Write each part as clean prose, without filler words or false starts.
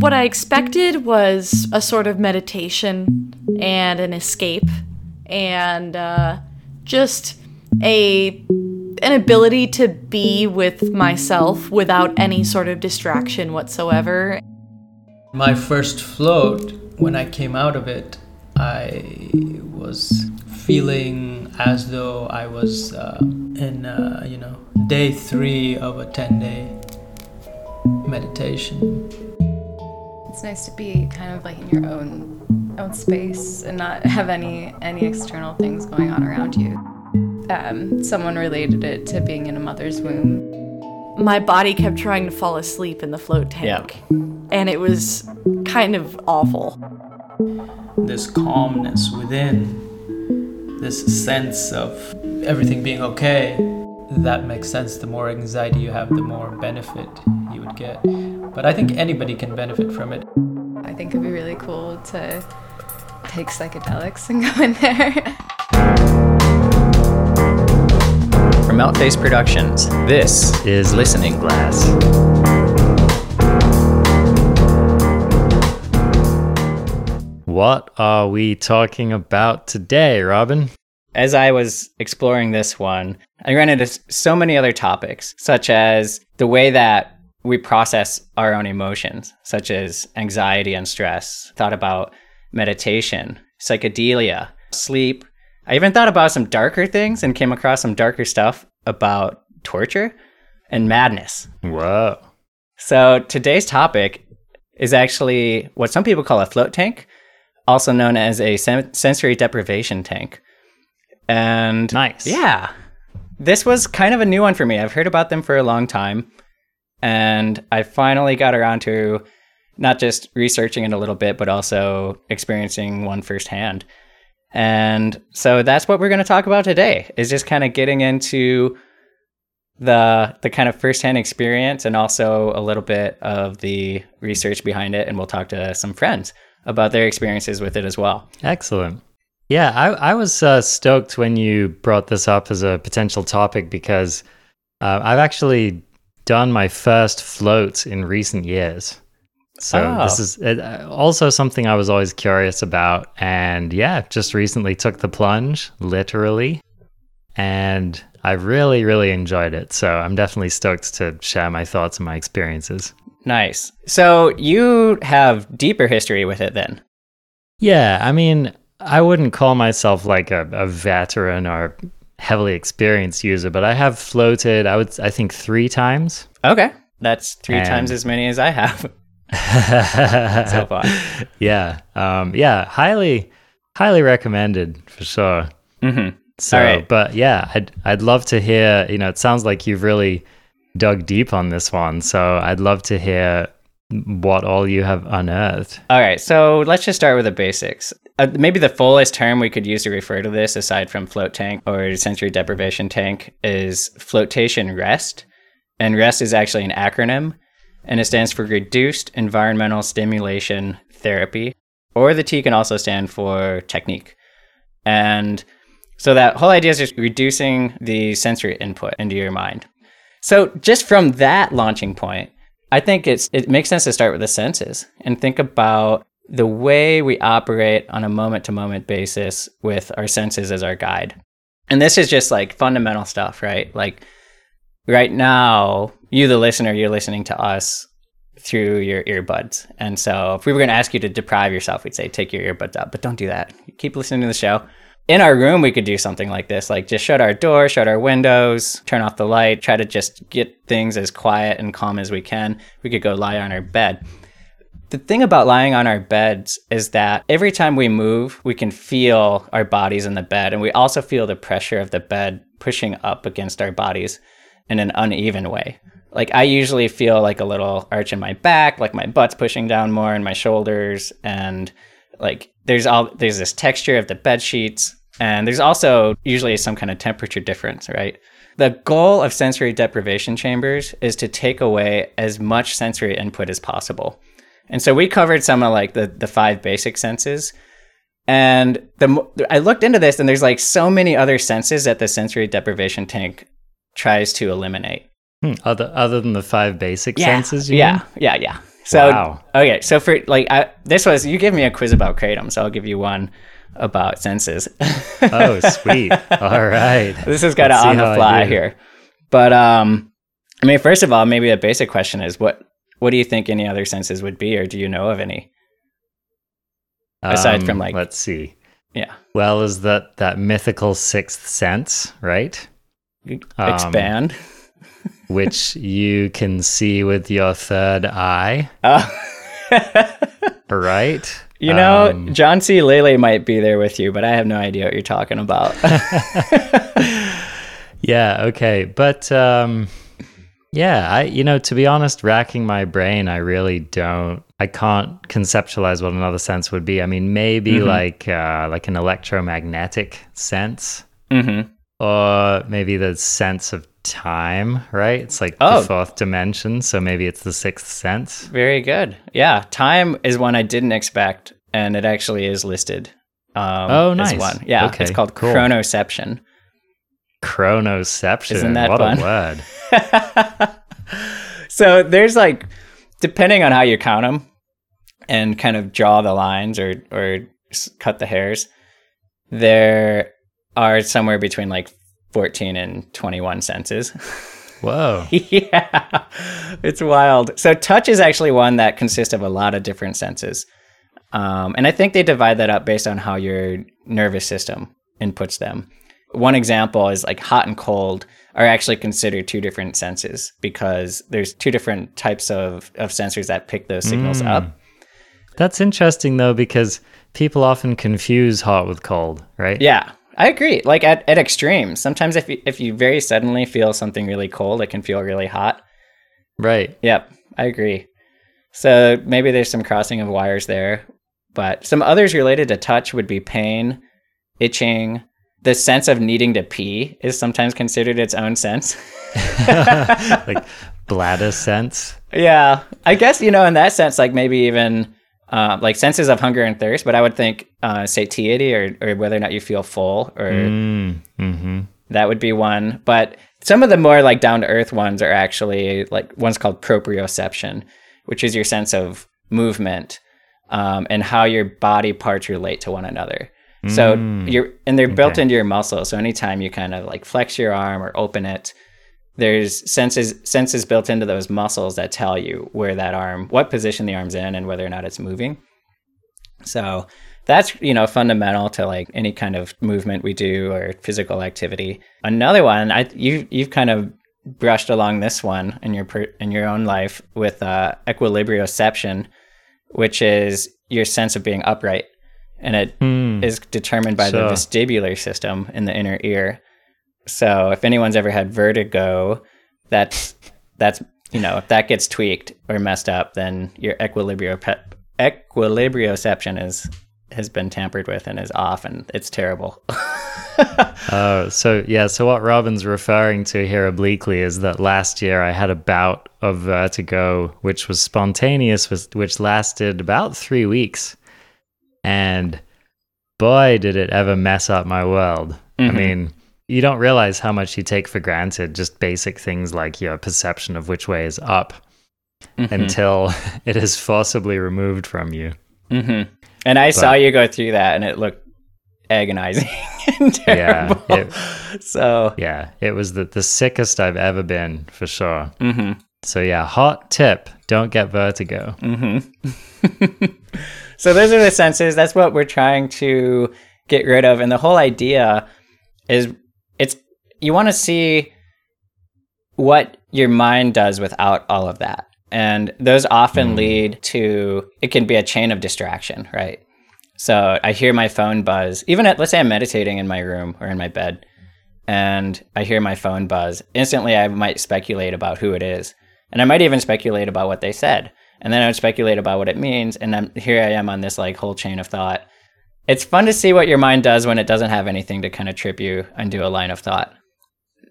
What I expected was a sort of meditation and an escape and just an ability to be with myself without any sort of distraction whatsoever. My first float, when I came out of it, I was feeling as though I was in day 3 of a 10-day meditation. It's nice to be kind of like in your own space and not have any external things going on around you. Someone related it to being in a mother's womb. My body kept trying to fall asleep in the float tank, and it was kind of awful. This calmness within, this sense of everything being okay, that makes sense. The more anxiety you have, the more benefit you would get. But I think anybody can benefit from it. I think it'd be really cool to take psychedelics and go in there. From Outface Productions, this is Listening Glass. What are we talking about today, Robin? As I was exploring this one, I ran into so many other topics, such as the way that we process our own emotions, such as anxiety and stress. Thought about meditation, psychedelia, sleep. I even thought about some darker things and came across some darker stuff about torture and madness. Whoa. So today's topic is actually what some people call a float tank, also known as a sensory deprivation tank. And nice. Yeah. This was kind of a new one for me. I've heard about them for a long time. And I finally got around to not just researching it a little bit, but also experiencing one firsthand. And so that's what we're going to talk about today, is just kind of getting into the kind of firsthand experience and also a little bit of the research behind it. And we'll talk to some friends about their experiences with it as well. Excellent. Yeah, I was stoked when you brought this up as a potential topic because I've actually done my first float in recent years. So this is also something I was always curious about. And yeah, just recently took the plunge, literally. And I really, really enjoyed it. So I'm definitely stoked to share my thoughts and my experiences. Nice. So you have deeper history with it then? Yeah, I mean, I wouldn't call myself like a veteran or heavily experienced user, but I have floated, I think 3 times. Okay. That's 3 times as many as I have so far. Yeah. Highly recommended for sure. Mm-hmm. So, all right. But yeah, I'd love to hear, it sounds like you've really dug deep on this one. So I'd love to hear what all you have unearthed. All right. So let's just start with the basics. Maybe the fullest term we could use to refer to this, aside from float tank or sensory deprivation tank, is flotation REST. And REST is actually an acronym, and it stands for Reduced Environmental Stimulation Therapy, or the T can also stand for technique. And so that whole idea is just reducing the sensory input into your mind. So just from that launching point, I think it makes sense to start with the senses and think about the way we operate on a moment-to-moment basis with our senses as our guide. And this is just like fundamental stuff, right? Like right now, you, the listener, you're listening to us through your earbuds. And so if we were going to ask you to deprive yourself, we'd say, take your earbuds out, but don't do that. Keep listening to the show. In our room, we could do something like this, like just shut our door, shut our windows, turn off the light, try to just get things as quiet and calm as we can. We could go lie on our bed. The thing about lying on our beds is that every time we move, we can feel our bodies in the bed, and we also feel the pressure of the bed pushing up against our bodies in an uneven way. Like I usually feel like a little arch in my back, like my butt's pushing down more and my shoulders, and like there's this texture of the bed sheets, and there's also usually some kind of temperature difference, right? The goal of sensory deprivation chambers is to take away as much sensory input as possible. And so we covered some of like the 5 basic senses, and I looked into this, and there's like so many other senses that the sensory deprivation tank tries to eliminate. Other than the 5 basic senses? You mean? Yeah. So, wow. Okay, so for like, this was, you gave me a quiz about kratom, so I'll give you one about senses. Oh, sweet. All right. This is kind of on the fly here. But, I mean, first of all, maybe a basic question is what do you think any other senses would be, or do you know of any? Aside from like... Let's see. Yeah. Well, is that mythical sixth sense, right? Expand. Which you can see with your third eye. Right? You know, John C. Lilly might be there with you, but I have no idea what you're talking about. Yeah, okay. But, yeah, to be honest, racking my brain, I can't conceptualize what another sense would be. I mean, maybe mm-hmm. like an electromagnetic sense, mm-hmm. or maybe the sense of time, right? It's like the fourth dimension, so maybe it's the sixth sense. Very good. Yeah, time is one I didn't expect, and it actually is listed. Oh, nice. As one. Yeah, okay. It's called chronoception. Chronoception. Isn't that fun? What a word. So there's like, depending on how you count them, and kind of draw the lines or cut the hairs, there are somewhere between like 14 and 21 senses. Whoa. Yeah, it's wild. So touch is actually one that consists of a lot of different senses. And I think they divide that up based on how your nervous system inputs them. One example is like hot and cold are actually considered two different senses because there's two different types of sensors that pick those signals up. That's interesting though, because people often confuse hot with cold, right? Yeah, I agree. Like at extremes, sometimes if you very suddenly feel something really cold, it can feel really hot. Right. Yep, I agree. So maybe there's some crossing of wires there, but some others related to touch would be pain, itching. The sense of needing to pee is sometimes considered its own sense. Like bladder sense. Yeah. I guess, in that sense, like maybe even like senses of hunger and thirst, but I would think satiety or whether or not you feel full or mm-hmm. that would be one. But some of the more like down to earth ones are actually like one's called proprioception, which is your sense of movement and how your body parts relate to one another. So they're built into your muscle. So anytime you kind of like flex your arm or open it, there's senses built into those muscles that tell you where that arm, what position the arm's in and whether or not it's moving. So that's, fundamental to like any kind of movement we do or physical activity. Another one, you've kind of brushed along this one in your own life with equilibrioception, which is your sense of being upright. And it is determined by the vestibular system in the inner ear. So if anyone's ever had vertigo, that's if that gets tweaked or messed up, then your equilibrioception has been tampered with and is off, and it's terrible. So what Robin's referring to here obliquely is that last year I had a bout of vertigo, which was spontaneous, which lasted about 3 weeks. And boy, did it ever mess up my world. Mm-hmm. I mean, you don't realize how much you take for granted, just basic things like your perception of which way is up mm-hmm. until it is forcibly removed from you. Mm-hmm. And I saw you go through that and it looked agonizing and terrible. Yeah, it was the sickest I've ever been for sure. Mm-hmm. So yeah, hot tip, don't get vertigo. Mm-hmm. So those are the senses. That's what we're trying to get rid of. And the whole idea is you want to see what your mind does without all of that. And those often lead to, it can be a chain of distraction, right? So I hear my phone buzz, even let's say I'm meditating in my room or in my bed, and I hear my phone buzz. Instantly, I might speculate about who it is. And I might even speculate about what they said. And then I would speculate about what it means. And then here I am on this like whole chain of thought. It's fun to see what your mind does when it doesn't have anything to kind of trip you and do a line of thought.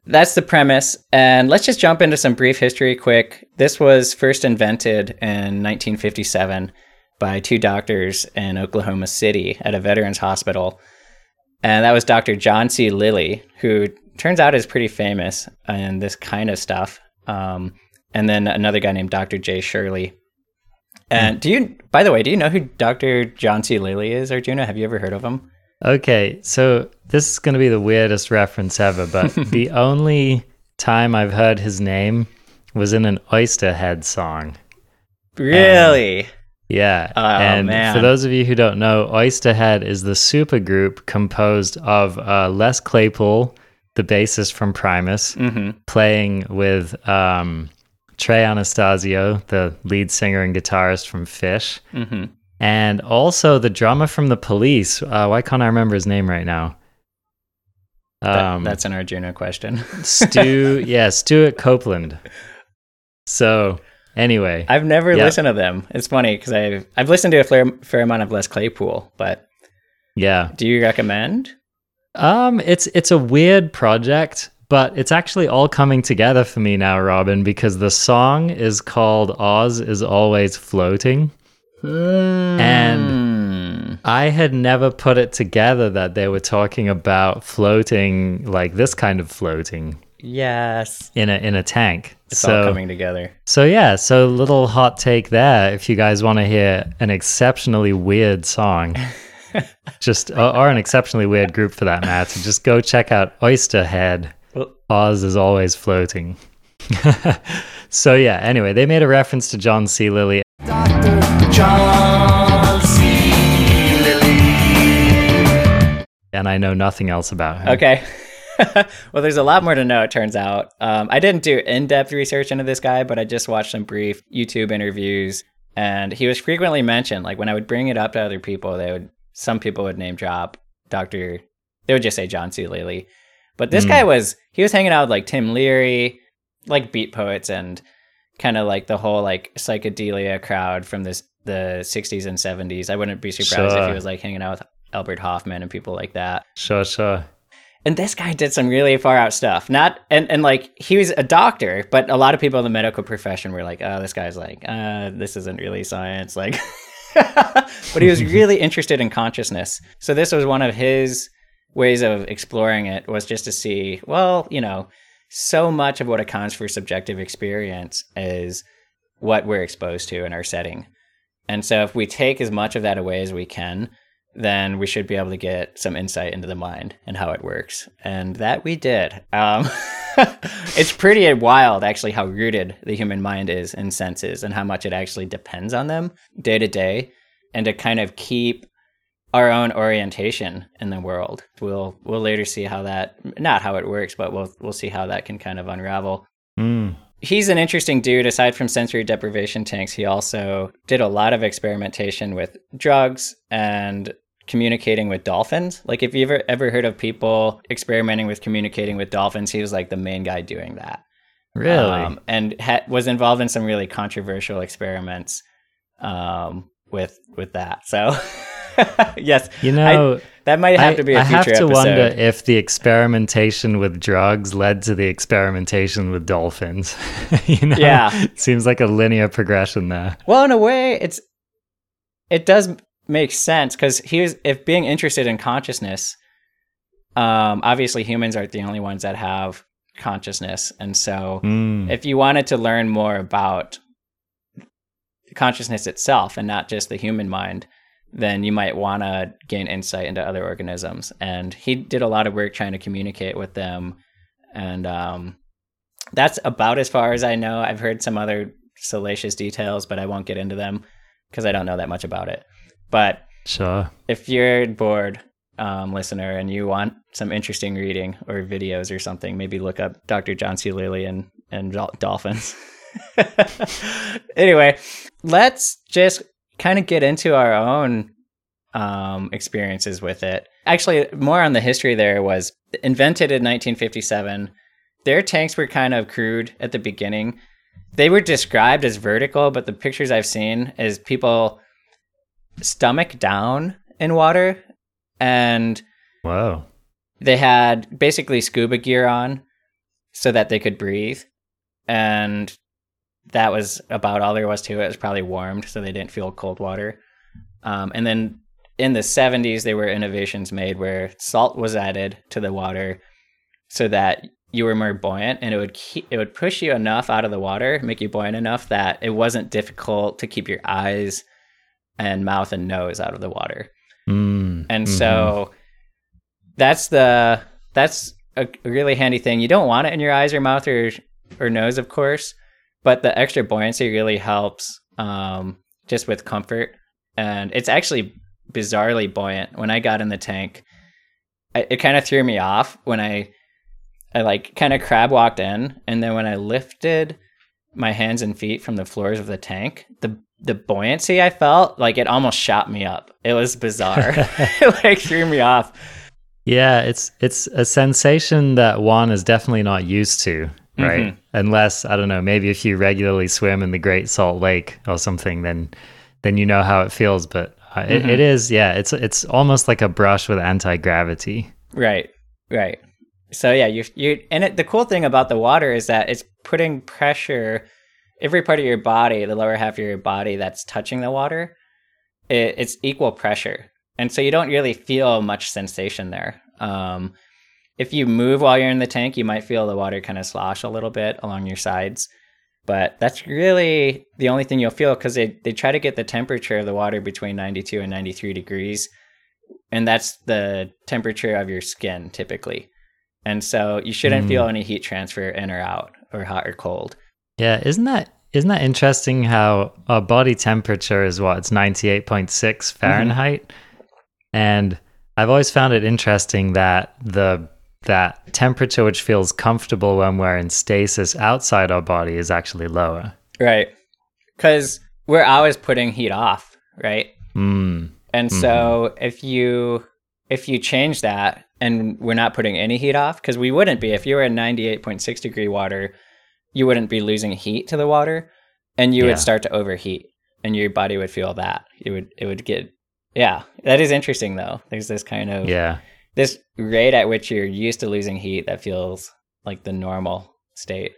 That's the premise. And let's just jump into some brief history quick. This was first invented in 1957 by two doctors in Oklahoma City at a veterans hospital. And that was Dr. John C. Lilly, who turns out is pretty famous in this kind of stuff. And then another guy named Dr. J. Shirley. And by the way, do you know who Dr. John C. Lilly is, Arjuna? Have you ever heard of him? Okay, so this is going to be the weirdest reference ever, but the only time I've heard his name was in an Oysterhead song. Really? Yeah. Oh, and man. For those of you who don't know, Oysterhead is the supergroup composed of Les Claypool, the bassist from Primus, playing with Trey Anastasio, the lead singer and guitarist from Fish, and also the drummer from The Police. Why can't I remember his name right now? That's an Arjuna question. Stuart Copeland. So anyway, I've never listened to them. It's funny because I've listened to a fair amount of Les Claypool, but do you recommend? It's a weird project, but it's actually all coming together for me now, Robin, because the song is called Oz Is Always Floating. And I had never put it together that they were talking about floating, like this kind of floating. Yes. In a tank. It's all coming together. So yeah, so little hot take there if you guys want to hear an exceptionally weird song. Just or an exceptionally weird group for that matter. Just go check out Oysterhead. Oz Is Always Floating. So yeah, anyway, they made a reference to John C. Lilly. Dr. John C. Lilly. And I know nothing else about him. Okay. Well, there's a lot more to know, it turns out. I didn't do in-depth research into this guy, but I just watched some brief YouTube interviews, and he was frequently mentioned. Like when I would bring it up to other people, some people would name drop Dr. They would just say John C. Lilly. But this guy he was hanging out with like Tim Leary, like beat poets and kind of like the whole like psychedelia crowd from the 60s and 70s. I wouldn't be surprised if he was like hanging out with Albert Hoffman and people like that. Sure. And this guy did some really far out stuff. And like he was a doctor, but a lot of people in the medical profession were like, oh, this guy's like, this isn't really science. Like, but he was really interested in consciousness. So this was one of his ways of exploring it, was just to see, well, you know, so much of what accounts for subjective experience is what we're exposed to in our setting. And so if we take as much of that away as we can, then we should be able to get some insight into the mind and how it works. And that we did. It's pretty wild, actually, how rooted the human mind is in senses and how much it actually depends on them day to day. And to kind of keep our own orientation in the world. We'll later see how that, not how it works, but we'll see how that can kind of unravel. He's an interesting dude. Aside from sensory deprivation tanks, he also did a lot of experimentation with drugs and communicating with dolphins. Like if you've ever heard of people experimenting with communicating with dolphins, he was like the main guy doing that. Really? And was involved in some really controversial experiments with that. So yes, you know, that might have to be a future episode. I have to wonder if the experimentation with drugs led to the experimentation with dolphins. You know? Yeah, it seems like a linear progression there. Well, in a way, it does make sense because if being interested in consciousness, obviously humans aren't the only ones that have consciousness, and so if you wanted to learn more about consciousness itself and not just the human mind, then you might want to gain insight into other organisms. And he did a lot of work trying to communicate with them. And that's about as far as I know. I've heard some other salacious details, but I won't get into them because I don't know that much about it. But sure, if you're bored, listener, and you want some interesting reading or videos or something, maybe look up Dr. John C. Lilly and dolphins. Anyway, let's just kind of get into our own experiences with it. Actually, more on the history, there was invented in 1957. Their tanks were kind of crude at the beginning. They were described as vertical, but the pictures I've seen is people stomach down in water. And wow, they had basically scuba gear on so that they could breathe. And that was about all there was to it. It was probably warmed, so they didn't feel cold water. And then in the 70s, there were innovations made where salt was added to the water so that you were more buoyant, and it would push you enough out of the water, make you buoyant enough that it wasn't difficult to keep your eyes and mouth and nose out of the water. And so that's a really handy thing. You don't want it in your eyes or mouth or nose, of course, but the extra buoyancy really helps just with comfort. And it's actually bizarrely buoyant. When I got in the tank, it kind of threw me off when I like kind of crab walked in, and then when I lifted my hands and feet from the floors of the tank, the buoyancy I felt, like it almost shot me up. It was bizarre. It like threw me off. Yeah, it's a sensation that one is definitely not used to, right? Mm-hmm. Unless, I don't know, maybe if you regularly swim in the Great Salt Lake or something, then you know how it feels. But it is, yeah, it's almost like a brush with anti-gravity. Right. So yeah, the cool thing about the water is that it's putting pressure, every part of your body, the lower half of your body that's touching the water, it's equal pressure. And so you don't really feel much sensation there. If you move while you're in the tank, you might feel the water kind of slosh a little bit along your sides. But that's really the only thing you'll feel, because they try to get the temperature of the water between 92 and 93 degrees. And that's the temperature of your skin typically. And so you shouldn't feel any heat transfer in or out, or hot or cold. Yeah, isn't that interesting how our body temperature is what? It's 98.6 Fahrenheit. Mm-hmm. And I've always found it interesting that that temperature, which feels comfortable when we're in stasis outside our body, is actually lower. Right. Because we're always putting heat off, right? And so if you change that, and we're not putting any heat off, because we wouldn't be. If you were in 98.6 degree water, you wouldn't be losing heat to the water, and you would start to overheat, and your body would feel that. It would get, yeah. That is interesting though. There's this kind of, this rate at which you're used to losing heat that feels like the normal state.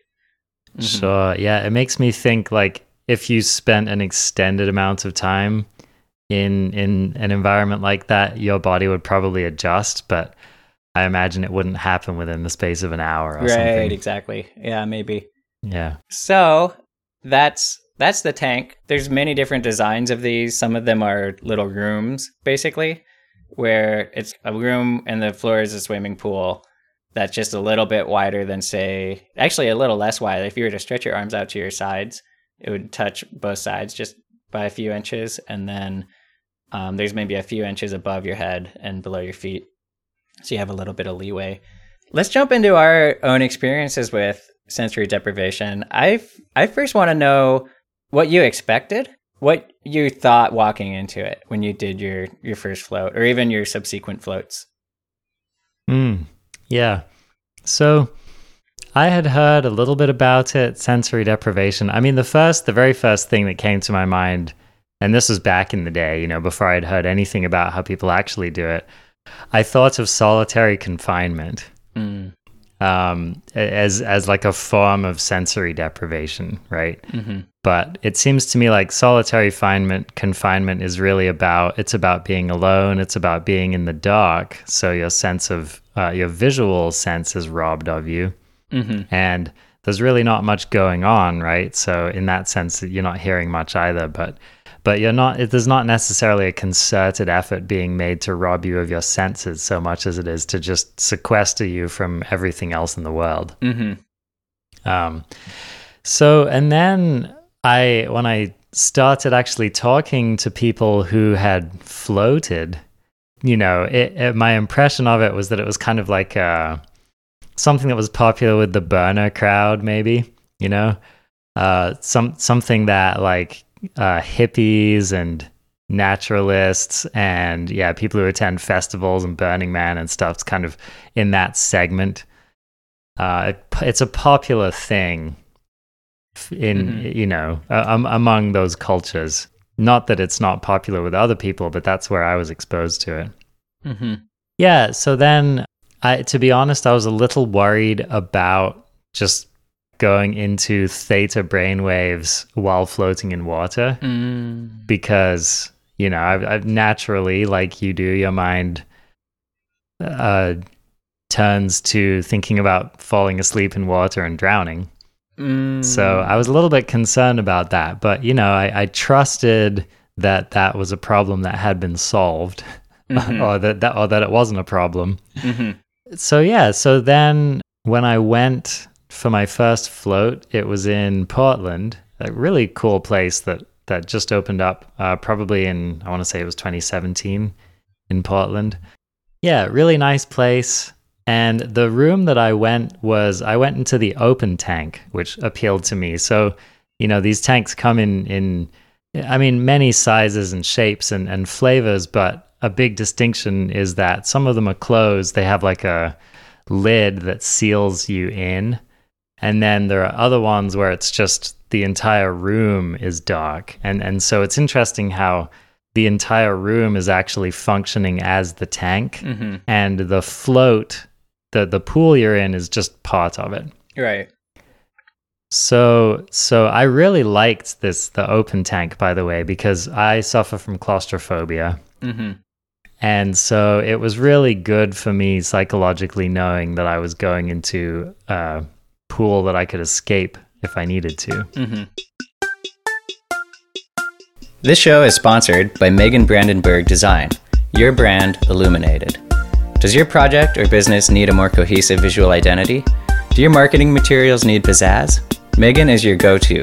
Mm-hmm. Sure. Yeah. It makes me think, like, if you spent an extended amount of time in an environment like that, your body would probably adjust, but I imagine it wouldn't happen within the space of an hour or something. Right, exactly. Yeah, maybe. Yeah. So that's the tank. There's many different designs of these. Some of them are little rooms, basically, where it's a room and the floor is a swimming pool that's just a little bit wider than, say, actually a little less wide. If you were to stretch your arms out to your sides, it would touch both sides just by a few inches. And then there's maybe a few inches above your head and below your feet. So you have a little bit of leeway. Let's jump into our own experiences with sensory deprivation. I first want to know what you expected, what you thought walking into it when you did your first float, or even your subsequent floats. Yeah. So I had heard a little bit about it, sensory deprivation. I mean, the very first thing that came to my mind, and this was back in the day, before I'd heard anything about how people actually do it, I thought of solitary confinement as like a form of sensory deprivation, right? Mm-hmm. But it seems to me like solitary confinement is really about being alone. It's about being in the dark. So your sense of your visual sense is robbed of you, and there's really not much going on, right? So in that sense, you're not hearing much either, but there's not necessarily a concerted effort being made to rob you of your senses so much as it is to just sequester you from everything else in the world. So, and then when I started actually talking to people who had floated, my impression of it was that it was kind of like something that was popular with the burner crowd, maybe, something that like, hippies and naturalists and people who attend festivals and Burning Man and stuff. It's kind of in that segment. It's a popular thing in among those cultures. Not that it's not popular with other people, but that's where I was exposed to it. So then, to be honest, I was a little worried about just going into theta brainwaves while floating in water, because I've naturally, like you do, your mind turns to thinking about falling asleep in water and drowning. So I was a little bit concerned about that, but you know, I trusted that that was a problem that had been solved, or that it wasn't a problem. So yeah, so then when I went for my first float, it was in Portland, a really cool place that just opened up, probably in, I want to say it was 2017 in Portland. Yeah, really nice place. And the room that I went into the open tank, which appealed to me. So, you know, these tanks come in many sizes and shapes and flavors, but a big distinction is that some of them are closed. They have like a lid that seals you in. And then there are other ones where it's just the entire room is dark. And so it's interesting how the entire room is actually functioning as the tank, and the float, the pool you're in, is just part of it. Right. So I really liked the open tank, by the way, because I suffer from claustrophobia. And so it was really good for me psychologically knowing that I was going into a pool that I could escape if I needed to. This show is sponsored by Megan Brandenburg Design, your brand illuminated. Does your project or business need a more cohesive visual identity? Do your marketing materials need pizzazz? Megan is your go-to.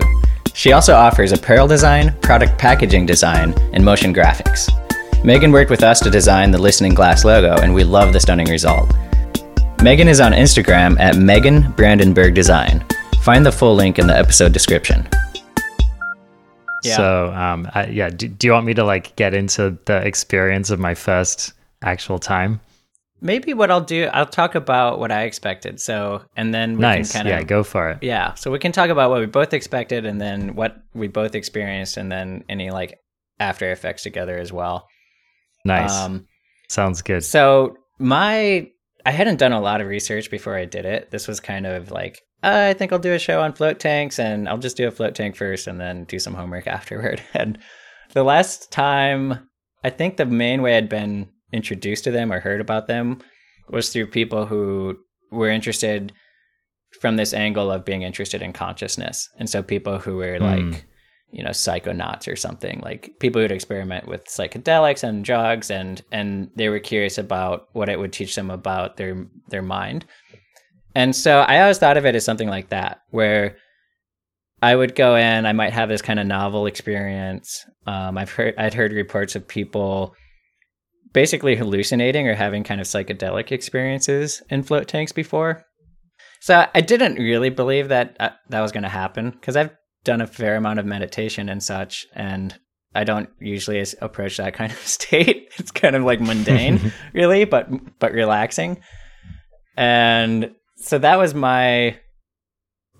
She also offers apparel design, product packaging design, and motion graphics. Megan worked with us to design the Listening Glass logo, and we love the stunning result. Megan is on Instagram at Megan Brandenburg Design. Find the full link in the episode description. Yeah. So, do you want me to like get into the experience of my first actual time? Maybe what I'll do, I'll talk about what I expected. So, and then we can kind of, go for it. Yeah. So we can talk about what we both expected and then what we both experienced and then any like after effects together as well. Nice. Sounds good. So I hadn't done a lot of research before I did it. This was kind of like, I think I'll do a show on float tanks, and I'll just do a float tank first and then do some homework afterward. And the last time, I think the main way I'd been introduced to them or heard about them was through people who were interested from this angle of being interested in consciousness. And so people who were like, you know, psychonauts or something, like people who'd experiment with psychedelics and drugs, and they were curious about what it would teach them about their mind. And so I always thought of it as something like that, where I would go in, I might have this kind of novel experience. I'd heard reports of people basically hallucinating or having kind of psychedelic experiences in float tanks before. So I didn't really believe that that was going to happen, because I've done a fair amount of meditation and such, and I don't usually approach that kind of state. It's kind of like mundane, really, but relaxing. And so that was my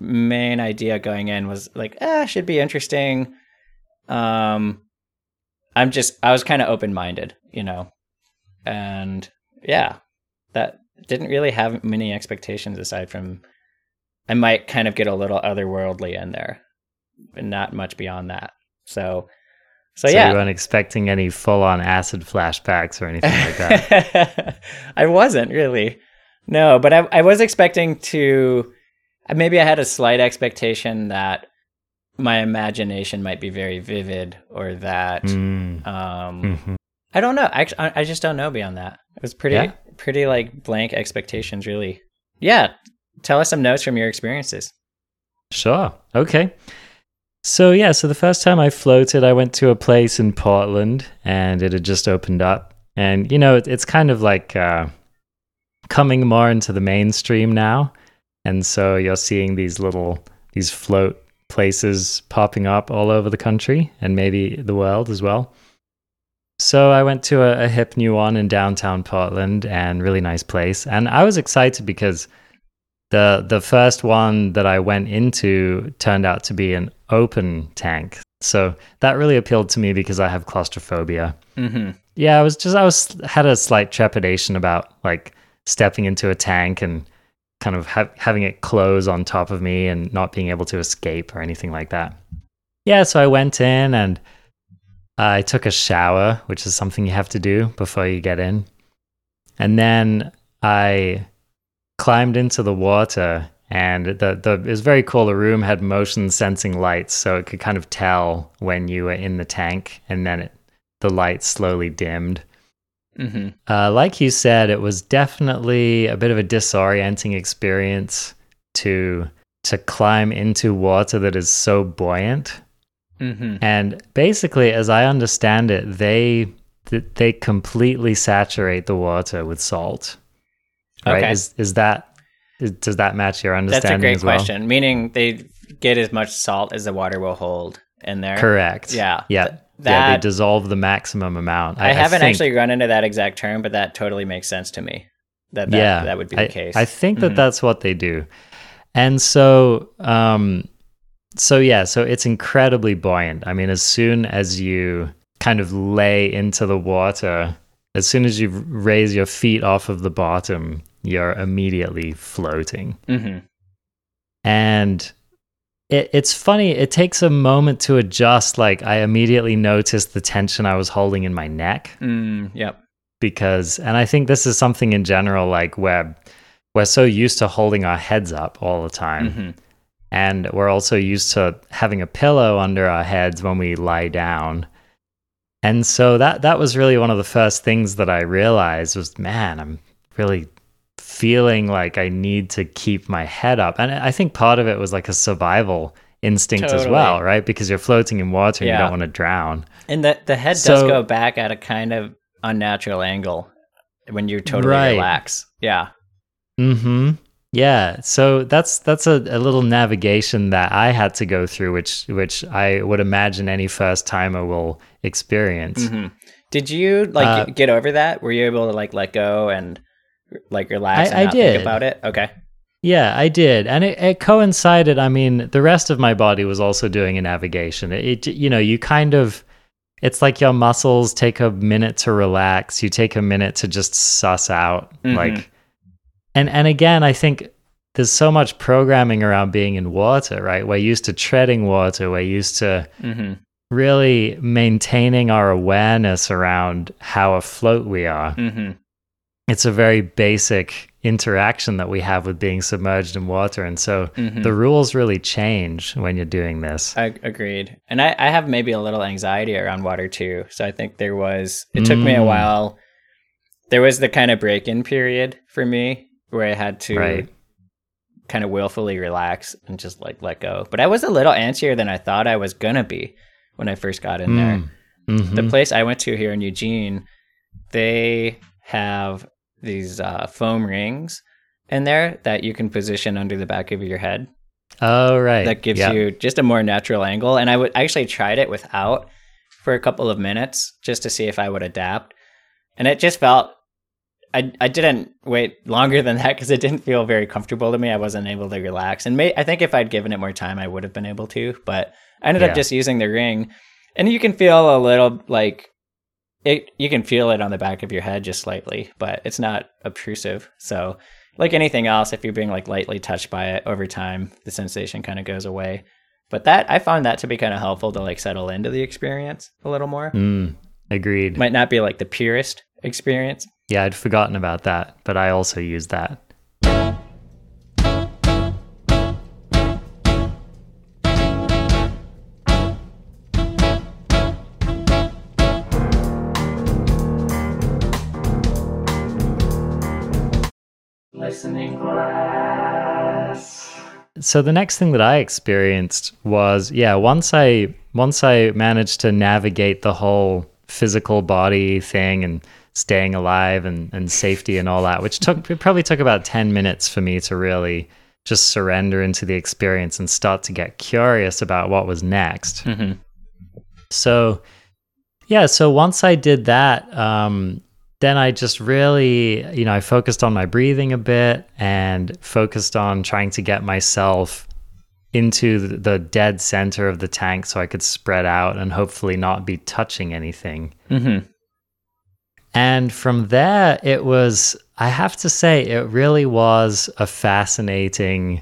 main idea going in, was like, should be interesting. I was kind of open-minded, you know, and yeah, that didn't really have many expectations aside from I might kind of get a little otherworldly in there, but not much beyond that. So yeah. You weren't expecting any full-on acid flashbacks or anything like that? I wasn't really. No, but I was expecting to, maybe I had a slight expectation that my imagination might be very vivid, or that, I don't know. I just don't know beyond that. It was pretty like blank expectations, really. Yeah. Tell us some notes from your experiences. Sure. Okay. So yeah, so the first time I floated, I went to a place in Portland and it had just opened up, and you know, it's kind of like, coming more into the mainstream now. And so you're seeing these float places popping up all over the country and maybe the world as well. So I went to a hip new one in downtown Portland, and really nice place. And I was excited because the first one that I went into turned out to be an open tank. So that really appealed to me because I have claustrophobia. Yeah, I had a slight trepidation about like stepping into a tank and kind of having it close on top of me and not being able to escape or anything like that. Yeah, so I went in and I took a shower, which is something you have to do before you get in. And then I climbed into the water, and it was very cool. The room had motion sensing lights, so it could kind of tell when you were in the tank, and then the light slowly dimmed. Mm-hmm. Like you said, it was definitely a bit of a disorienting experience to climb into water that is so buoyant. Mm-hmm. And basically, as I understand it, they completely saturate the water with salt. Right? Okay. Does that match your understanding? That's a great question. Meaning they get as much salt as the water will hold in there. Correct. Yeah. Yeah. Yeah, they dissolve the maximum amount. I haven't actually run into that exact term, but that totally makes sense to me. That would be the case. I think that that's what they do. And so, so it's incredibly buoyant. I mean, as soon as you kind of lay into the water, as soon as you raise your feet off of the bottom, you're immediately floating. Mm-hmm. And it's funny, it takes a moment to adjust. Like, I immediately noticed the tension I was holding in my neck. Yep. Because, and I think this is something in general, like we're so used to holding our heads up all the time. Mm-hmm. And we're also used to having a pillow under our heads when we lie down. And so that was really one of the first things that I realized was, man, I'm really feeling like I need to keep my head up. And I think part of it was like a survival instinct as well, right? Because you're floating in water and you don't want to drown. And the head does go back at a kind of unnatural angle when you totally relax. Yeah. Mm-hmm. Yeah. So that's a little navigation that I had to go through, which I would imagine any first timer will experience. Mm-hmm. Did you get over that? Were you able to let go and relax and think about it? Okay. Yeah, I did. And it coincided. I mean, the rest of my body was also doing a navigation. It's like your muscles take a minute to relax. You take a minute to just suss out. Mm-hmm. And again, I think there's so much programming around being in water, right? We're used to treading water. We're used to really maintaining our awareness around how afloat we are. Mm-hmm. It's a very basic interaction that we have with being submerged in water. And so the rules really change when you're doing this. Agreed. And I have maybe a little anxiety around water too. So I think it took me a while. There was the kind of break-in period for me where I had to kind of willfully relax and just let go. But I was a little antsier than I thought I was going to be when I first got in there. Mm-hmm. The place I went to here in Eugene, they have these foam rings in there that you can position under the back of your head. Oh, right. That gives you just a more natural angle. And I actually tried it without for a couple of minutes just to see if I would adapt. And it just felt, I didn't wait longer than that because it didn't feel very comfortable to me. I wasn't able to relax. And I think if I'd given it more time, I would have been able to. But I ended up just using the ring. And you can feel a little you can feel it on the back of your head just slightly, but it's not obtrusive. So like anything else, if you're being lightly touched by it over time, the sensation kind of goes away. But that, I found that to be kind of helpful to settle into the experience a little more. Agreed. Might not be the purest experience. Yeah, I'd forgotten about that, but I also used that. So the next thing that I experienced was, once I managed to navigate the whole physical body thing and staying alive and safety and all that, which probably took about 10 minutes for me to really just surrender into the experience and start to get curious about what was next. Mm-hmm. So once I did that, then I just really, I focused on my breathing a bit and focused on trying to get myself into the dead center of the tank so I could spread out and hopefully not be touching anything. Mm-hmm. And from there, it was, I have to say, it really was a fascinating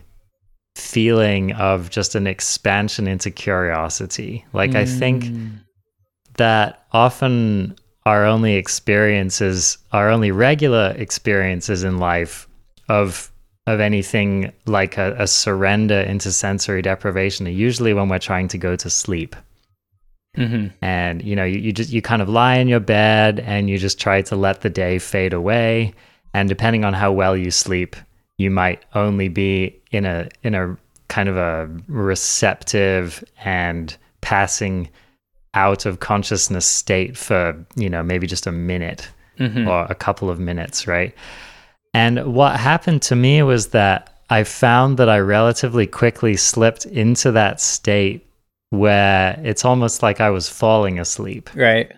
feeling of just an expansion into curiosity. I think that often our only regular experiences in life of of anything like a surrender into sensory deprivation, usually when we're trying to go to sleep. Mm-hmm. And, you know, you kind of lie in your bed and you just try to let the day fade away. And depending on how well you sleep, you might only be in a kind of a receptive and passing out of consciousness state for, you know, maybe just a minute mm-hmm. or a couple of minutes, right? And what happened to me was that I found that I relatively quickly slipped into that state where it's almost like I was falling asleep. Right.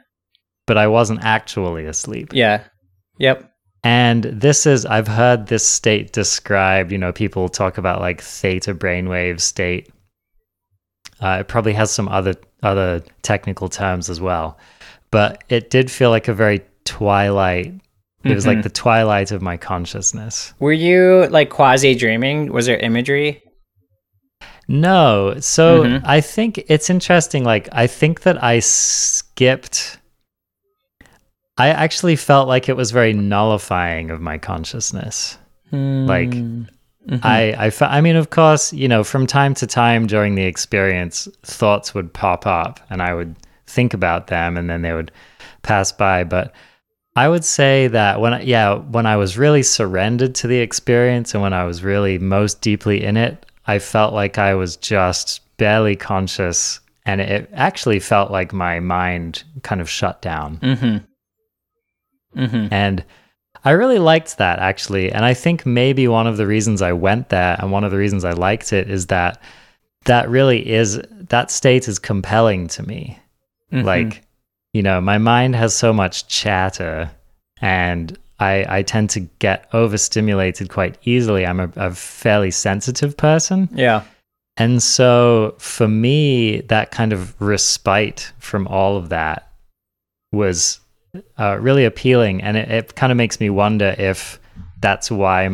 But I wasn't actually asleep. Yeah. Yep. And I've heard this state described, you know, people talk about like theta brainwave state. It probably has some other technical terms as well. But it did feel like a very twilight. It was mm-hmm. like the twilight of my consciousness. Were you like quasi-dreaming? Was there imagery? No. So mm-hmm. I think it's interesting. Like, I think that I actually felt like it was very nullifying of my consciousness. Mm. Like, mm-hmm. I mean, of course, you know, from time to time during the experience, thoughts would pop up and I would think about them and then they would pass by. But I would say that when I was really surrendered to the experience and when I was really most deeply in it, I felt like I was just barely conscious. And it actually felt like my mind kind of shut down. Mm-hmm. Mm-hmm. And I really liked that, actually. And I think maybe one of the reasons I went there and one of the reasons I liked it is that that state is compelling to me. Mm-hmm. Like, you know, my mind has so much chatter and I tend to get overstimulated quite easily. I'm a fairly sensitive person. Yeah. And so for me, that kind of respite from all of that was really appealing, and it kind of makes me wonder if that's why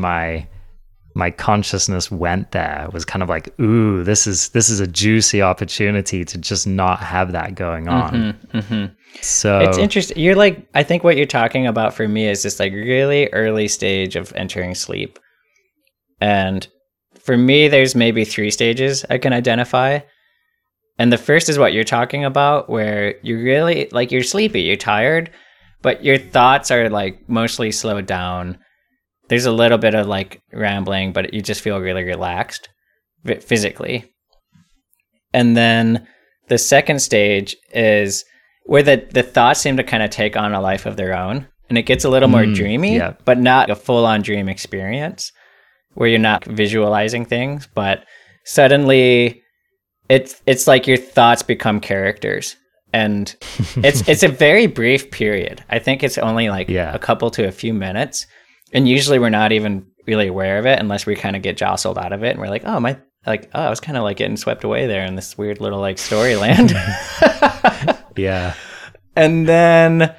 my consciousness went there. It was kind of like, ooh, this is a juicy opportunity to just not have that going on. Mm-hmm, mm-hmm. So it's interesting. You're like, I think what you're talking about for me is this like really early stage of entering sleep, and for me, there's maybe three stages I can identify. And the first is what you're talking about, where you're really, like, you're sleepy, you're tired, but your thoughts are, like, mostly slowed down. There's a little bit of, like, rambling, but you just feel really relaxed physically. And then the second stage is where the thoughts seem to kind of take on a life of their own, and it gets a little more dreamy, yeah. but not a full-on dream experience, where you're not visualizing things, but suddenly it's like your thoughts become characters, and it's a very brief period. I think it's only like a couple to a few minutes, and usually we're not even really aware of it unless we kind of get jostled out of it and we're like, I was kind of like getting swept away there in this weird little like story land. Yeah. And then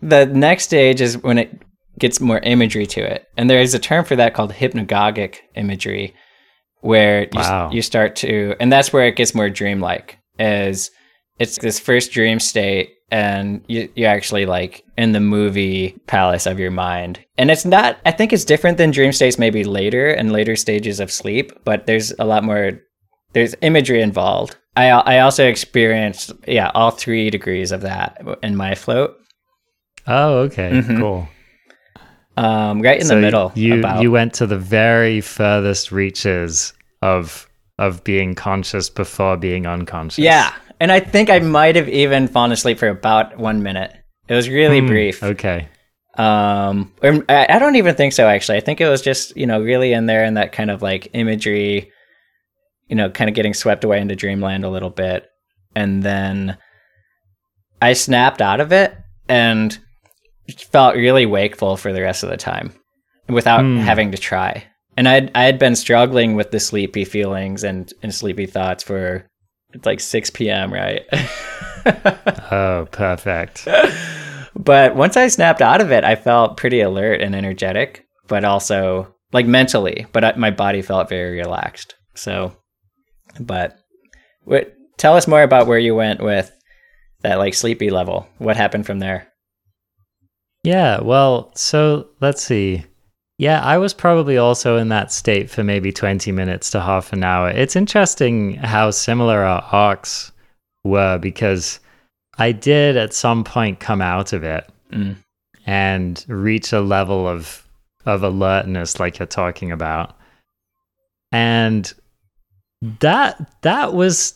the next stage is when it gets more imagery to it, and there is a term for that called hypnagogic imagery, where you start to, and that's where it gets more dreamlike, is it's this first dream state and you're actually like in the movie palace of your mind. And it's not, I think it's different than dream states maybe later and later stages of sleep, but there's a lot more, there's imagery involved. I also experienced, all 3 degrees of that in my float. Oh, okay, mm-hmm. Cool. Right in the middle. You went to the very furthest reaches of being conscious before being unconscious. Yeah, and I think I might have even fallen asleep for about 1 minute. It was really brief. Okay. I don't even think so, actually. I think it was just, you know, really in there and that kind of like imagery, you know, kind of getting swept away into dreamland a little bit. And then I snapped out of it and felt really wakeful for the rest of the time without having to try. And I had been struggling with the sleepy feelings and sleepy thoughts for, it's like 6 p.m., right? Oh, perfect. But once I snapped out of it, I felt pretty alert and energetic, but also like mentally, but my body felt very relaxed. So, but tell us more about where you went with that like sleepy level. What happened from there? Yeah, well, so let's see. Yeah, I was probably also in that state for maybe 20 minutes to half an hour. It's interesting how similar our arcs were, because I did at some point come out of it and reach a level of alertness like you're talking about. And that was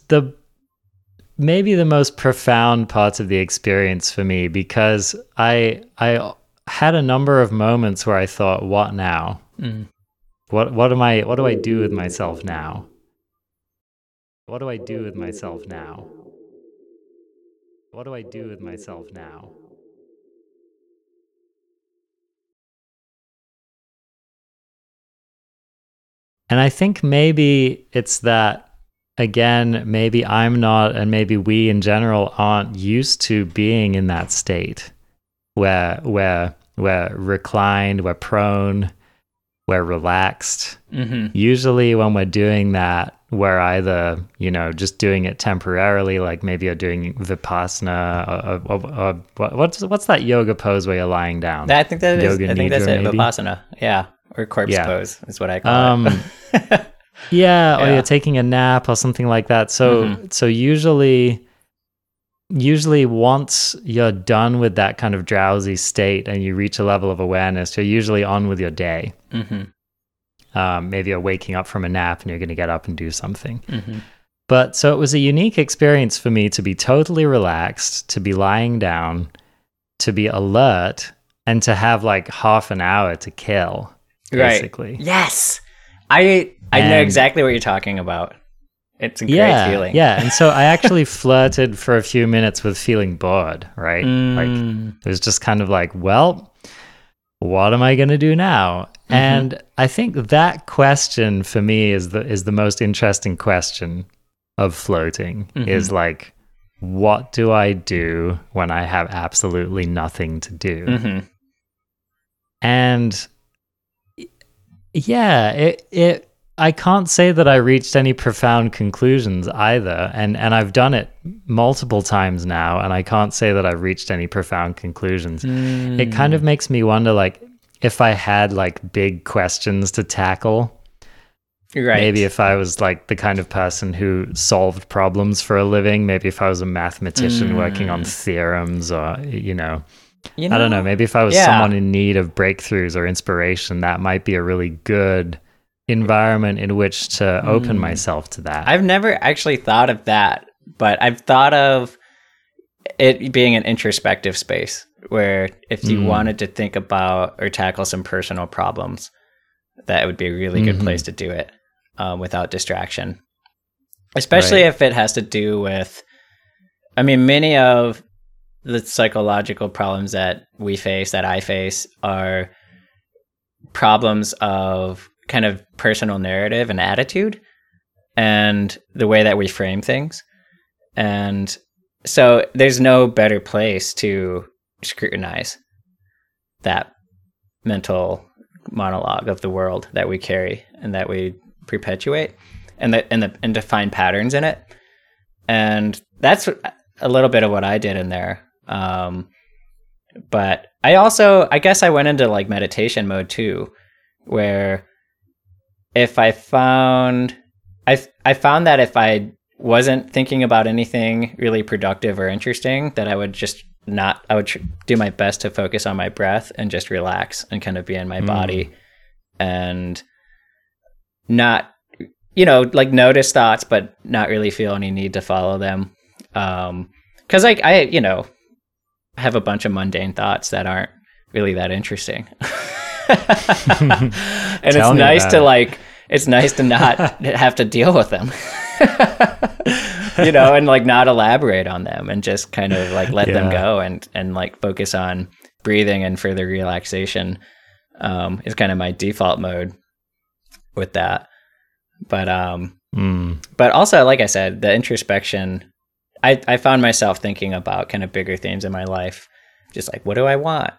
maybe the most profound part of the experience for me, because I had a number of moments where I thought, what now? What do I do with myself now? What do I do with myself now? What do I do with myself now? And I think maybe it's that, again, maybe I'm not, and maybe we in general aren't used to being in that state where we're reclined, we're prone, we're relaxed. Mm-hmm. Usually when we're doing that, we're either, just doing it temporarily, like maybe you're doing vipassana, or what's that yoga pose where you're lying down? I think that yoga is. I think Nidra, that's it, maybe? Vipassana. Yeah. Or corpse pose is what I call it. Or you're taking a nap or something like that. So so usually once you're done with that kind of drowsy state and you reach a level of awareness, you're usually on with your day. Mm-hmm. Maybe you're waking up from a nap and you're going to get up and do something. Mm-hmm. But so it was a unique experience for me to be totally relaxed, to be lying down, to be alert, and to have like half an hour to kill. Basically. Right. Yes. I know exactly what you're talking about. It's a great feeling. Yeah. And so I actually flirted for a few minutes with feeling bored, right? Like it was just kind of like, well, what am I going to do now? Mm-hmm. And I think that question for me is the most interesting question of floating, is like, what do I do when I have absolutely nothing to do? Mm-hmm. And yeah, it I can't say that I reached any profound conclusions either, and I've done it multiple times now, and I can't say that I've reached any profound conclusions. It kind of makes me wonder, like, if I had like big questions to tackle. Right. Maybe if I was like the kind of person who solved problems for a living, maybe if I was a mathematician working on theorems, or I don't know, maybe if I was someone in need of breakthroughs or inspiration, that might be a really good environment in which to open myself to that. I've never actually thought of that, but I've thought of it being an introspective space where if you wanted to think about or tackle some personal problems, that would be a really good place to do it without distraction, especially if it has to do with, many of the psychological problems that we face, that I face, are problems of kind of personal narrative and attitude and the way that we frame things. And so there's no better place to scrutinize that mental monologue of the world that we carry and that we perpetuate, and to find patterns in it. And that's a little bit of what I did in there. But I also, I went into like meditation mode too, where if I found that if I wasn't thinking about anything really productive or interesting, that I would do my best to focus on my breath and just relax and kind of be in my body and not, like notice thoughts, but not really feel any need to follow them. Cause I have a bunch of mundane thoughts that aren't really that interesting. And it's nice to not have to deal with them, and like not elaborate on them and just kind of like let them go and like focus on breathing and further relaxation is kind of my default mode with that. But also, like I said, the introspection, I found myself thinking about kind of bigger themes in my life, just like, what do I want,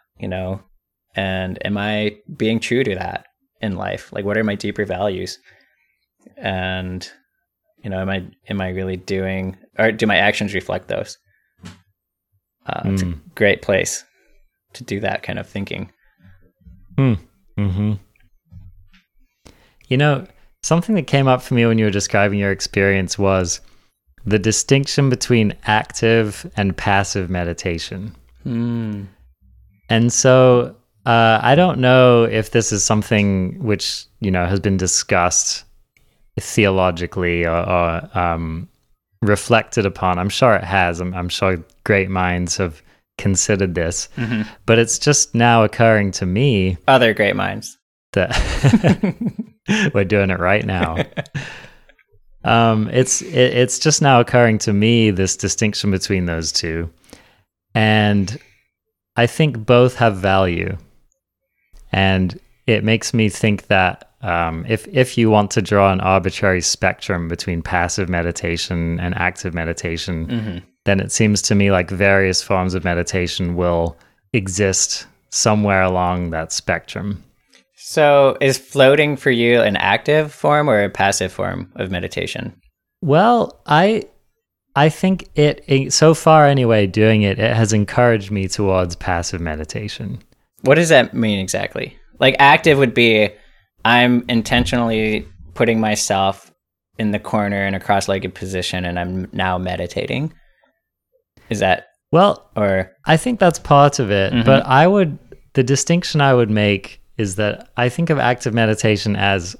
and am I being true to that in life? Like, what are my deeper values? And am I really doing, or do my actions reflect those? It's a great place to do that kind of thinking. Mm. Mm-hmm. You know, something that came up for me when you were describing your experience was the distinction between active and passive meditation. Mm. And so I don't know if this is something which, you know, has been discussed theologically or reflected upon. I'm sure it has. I'm sure great minds have considered this, mm-hmm. but it's just now occurring to me. Other great minds. That we're doing it right now. It's just now occurring to me, this distinction between those two. And I think both have value. And it makes me think that if you want to draw an arbitrary spectrum between passive meditation and active meditation, mm-hmm. then it seems to me like various forms of meditation will exist somewhere along that spectrum. So is floating for you an active form or a passive form of meditation? Well, I think it, so far anyway, doing it, it has encouraged me towards passive meditation. What does that mean exactly? Like active would be, I'm intentionally putting myself in the corner in a cross-legged position and I'm now meditating. Is that? Well, or I think that's part of it, mm-hmm. but the distinction I would make is that I think of active meditation as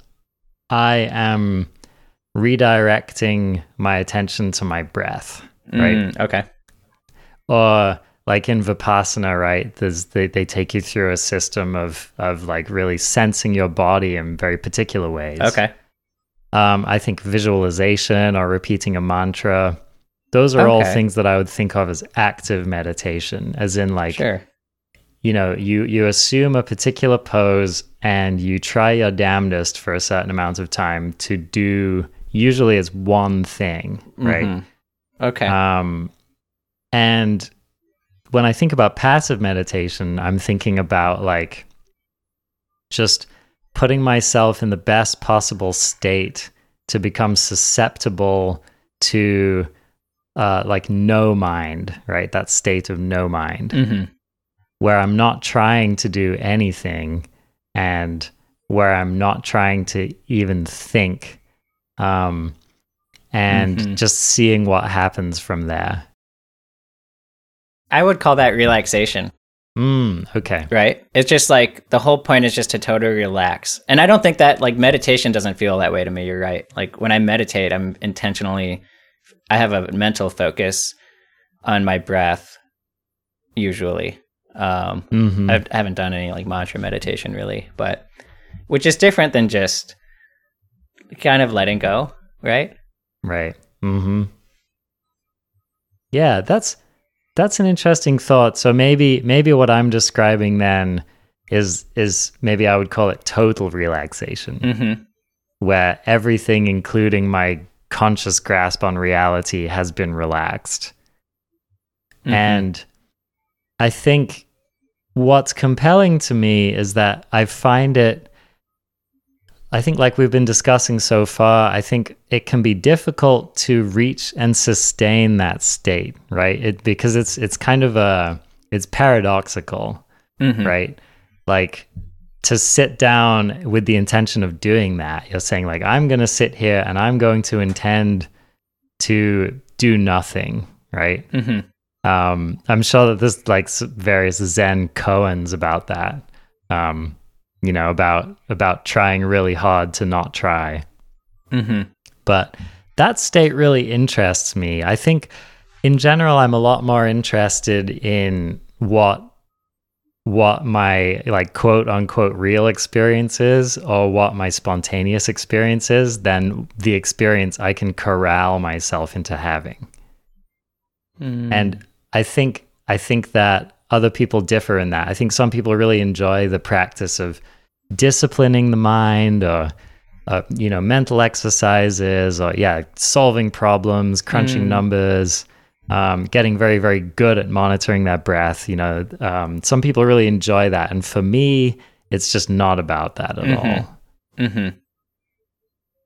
I am redirecting my attention to my breath, right? Okay. Or like in Vipassana, right? They take you through a system of like really sensing your body in very particular ways. Okay. I think visualization or repeating a mantra, those are all things that I would think of as active meditation, as in like, sure. You know, you assume a particular pose and you try your damnedest for a certain amount of time to do, usually it's one thing, right? Mm-hmm. Okay. And when I think about passive meditation, I'm thinking about like just putting myself in the best possible state to become susceptible to like no mind, right? That state of no mind, mm-hmm. where I'm not trying to do anything and where I'm not trying to even think, and mm-hmm. just seeing what happens from there. I would call that relaxation. Okay. Right? It's just like, the whole point is just to totally relax. And I don't think that, like, meditation doesn't feel that way to me. You're right. Like, when I meditate, I'm intentionally, I have a mental focus on my breath, usually. Mm-hmm. I haven't done any, like, mantra meditation, really. But, which is different than just kind of letting go, right? Right. Mm-hmm. Yeah, That's an interesting thought. So maybe what I'm describing then is maybe I would call it total relaxation, mm-hmm. where everything, including my conscious grasp on reality, has been relaxed. Mm-hmm. And I think what's compelling to me is that I think like we've been discussing so far, I think it can be difficult to reach and sustain that state, right? Because it's kind of it's paradoxical, mm-hmm. right? Like to sit down with the intention of doing that, you're saying like, I'm going to sit here and I'm going to intend to do nothing, right? Mm-hmm. I'm sure that there's like various Zen koans about that. You know, about trying really hard to not try. Mm-hmm. But that state really interests me. I think in general, I'm a lot more interested in what my like quote unquote real experience is or what my spontaneous experience is than the experience I can corral myself into having. Mm. And I think that other people differ in that. I think some people really enjoy the practice of disciplining the mind or, you know, mental exercises or, yeah, solving problems, crunching numbers, getting very, very good at monitoring their breath. You know, some people really enjoy that. And for me, it's just not about that at mm-hmm. all. Mm-hmm.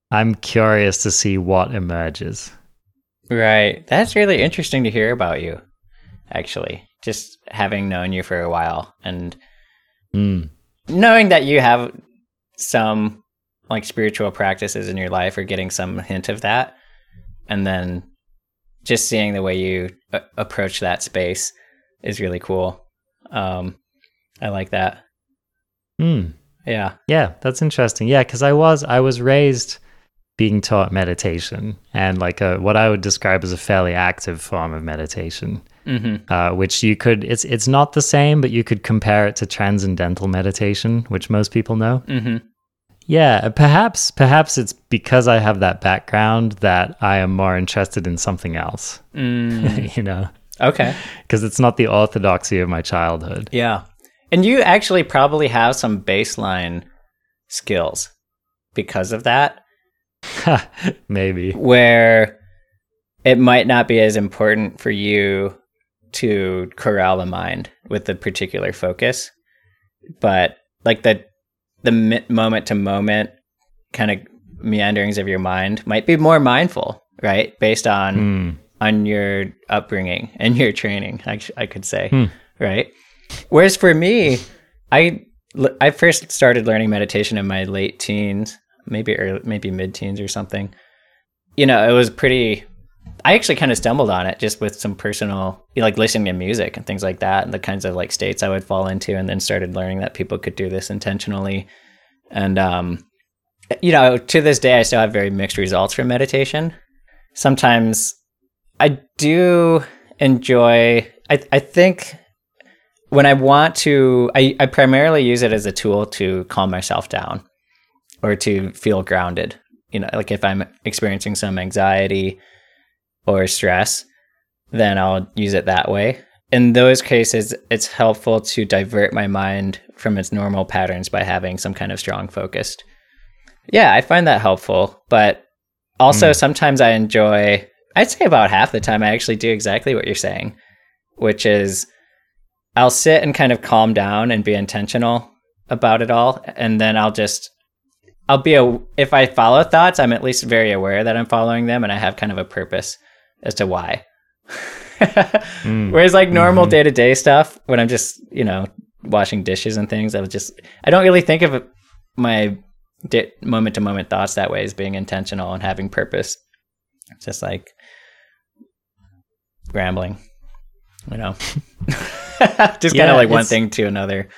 I'm curious to see what emerges. Right. That's really interesting to hear about you, actually. Just having known you for a while and knowing that you have some like spiritual practices in your life or getting some hint of that. And then just seeing the way you approach that space is really cool. I like that. Hmm. Yeah. Yeah, that's interesting. Yeah, because I was raised being taught meditation and like what I would describe as a fairly active form of meditation, mm-hmm. Which you could, it's not the same, but you could compare it to transcendental meditation, which most people know. Mm-hmm. Yeah, perhaps it's because I have that background that I am more interested in something else, you know? Okay. Because it's not the orthodoxy of my childhood. Yeah. And you actually probably have some baseline skills because of that. Maybe. Where it might not be as important for you to corral the mind with a particular focus, but like the moment to moment kind of meanderings of your mind might be more mindful, right? Based on your upbringing and your training, I could say, right? Whereas for me, I first started learning meditation in my late teens, maybe mid-teens or something. You know, it was I actually kind of stumbled on it just with some personal, like listening to music and things like that and the kinds of like states I would fall into, and then started learning that people could do this intentionally. And, you know, to this day, I still have very mixed results from meditation. Sometimes I do enjoy, I think when I want to, I primarily use it as a tool to calm myself down or to feel grounded. You know, like if I'm experiencing some anxiety or stress, then I'll use it that way. In those cases, it's helpful to divert my mind from its normal patterns by having some kind of strong focus. Yeah, I find that helpful. But also sometimes I enjoy, I'd say about half the time I actually do exactly what you're saying, which is I'll sit and kind of calm down and be intentional about it all. And then if I follow thoughts, I'm at least very aware that I'm following them and I have kind of a purpose as to why. Whereas like normal day-to-day stuff, when I'm just, you know, washing dishes and things, I don't really think of my moment-to-moment thoughts that way as being intentional and having purpose. It's just like rambling, you know, just kind of like one thing to another.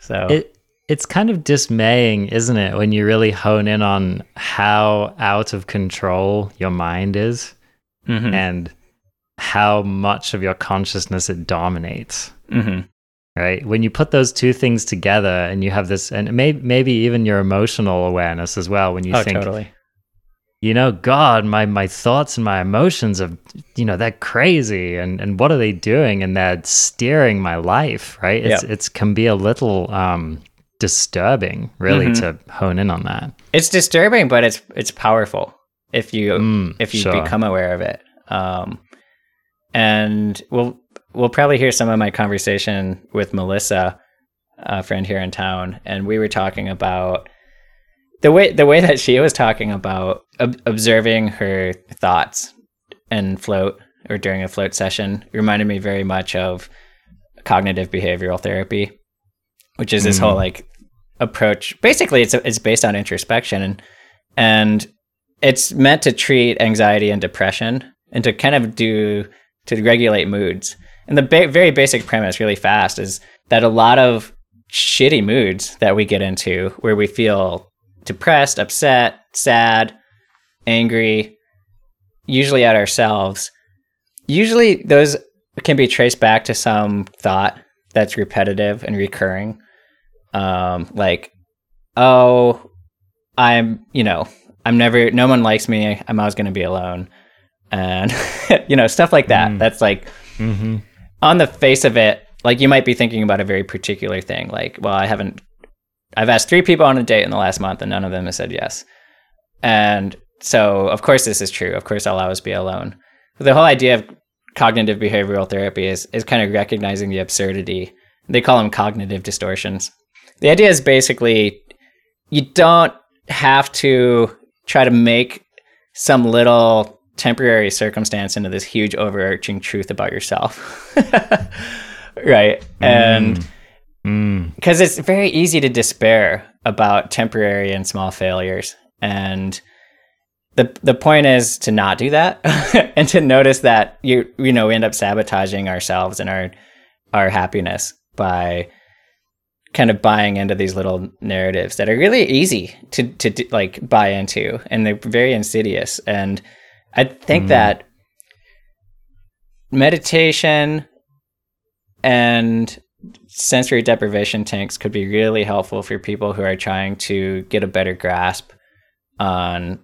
So it's kind of dismaying, isn't it, when you really hone in on how out of control your mind is and how much of your consciousness it dominates, right? When you put those two things together and you have this, and maybe even your emotional awareness as well, when you think, totally. You know, God, my thoughts and my emotions are, you know, they're crazy and what are they doing? And they're steering my life, right? It's can be a little... disturbing really to hone in on that. It's disturbing, but it's powerful if you become aware of it. And we'll probably hear some of my conversation with Melissa, a friend here in town, and we were talking about the way that she was talking about observing her thoughts and float, or during a float session, reminded me very much of cognitive behavioral therapy, which is this whole like approach. Basically, it's based on introspection, and it's meant to treat anxiety and depression and to kind of to regulate moods. And the very basic premise, really fast, is that a lot of shitty moods that we get into, where we feel depressed, upset, sad, angry, usually at ourselves, usually those can be traced back to some thought that's repetitive and recurring. Like, oh, no one likes me. I'm always going to be alone. And, you know, stuff like that. That's like, on the face of it, like you might be thinking about a very particular thing. Like, well, I've asked 3 people on a date in the last month and none of them have said yes. And so of course this is true. Of course I'll always be alone. But the whole idea of cognitive behavioral therapy is kind of recognizing the absurdity. They call them cognitive distortions. The idea is basically you don't have to try to make some little temporary circumstance into this huge overarching truth about yourself. Right. And Because it's very easy to despair about temporary and small failures. And the point is to not do that and to notice that you we end up sabotaging ourselves and our happiness by kind of buying into these little narratives that are really easy to like buy into, and they're very insidious. And I think that meditation and sensory deprivation tanks could be really helpful for people who are trying to get a better grasp on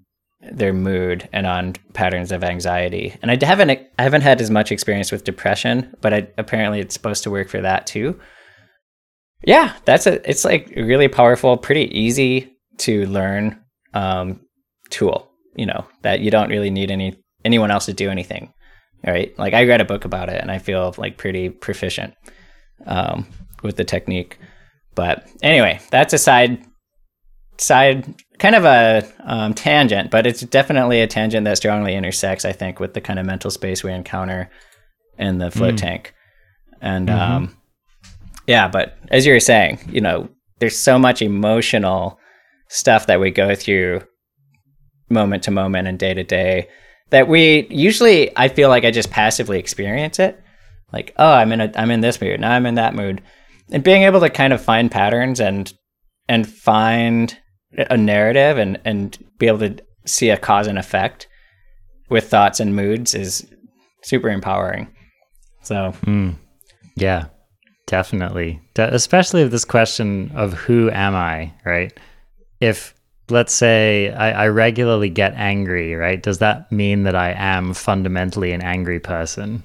their mood and on patterns of anxiety. And I haven't had as much experience with depression, but apparently it's supposed to work for that too. Yeah, it's like really powerful, pretty easy to learn tool, that you don't really need anyone else to do anything. All right. Like I read a book about it and I feel like pretty proficient with the technique. But anyway, that's a side kind of a tangent, but it's definitely a tangent that strongly intersects, I think, with the kind of mental space we encounter in the float tank. And yeah, but as you were saying, there's so much emotional stuff that we go through moment to moment and day to day that we usually, I feel like I just passively experience it. Like, oh, I'm in this mood, now I'm in that mood. And being able to kind of find patterns and find a narrative and be able to see a cause and effect with thoughts and moods is super empowering. So, yeah. Definitely. Especially this question of who am I, right? If, let's say, I regularly get angry, right? Does that mean that I am fundamentally an angry person?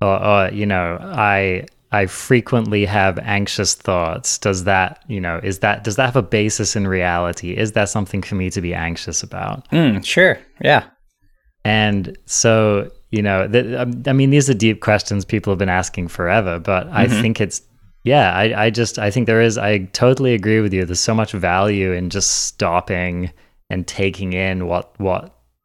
Or I frequently have anxious thoughts. Does that, does that have a basis in reality? Is that something for me to be anxious about? Sure. Yeah. And so, these are deep questions people have been asking forever, but I think it's, I think there is, I totally agree with you. There's so much value in just stopping and taking in what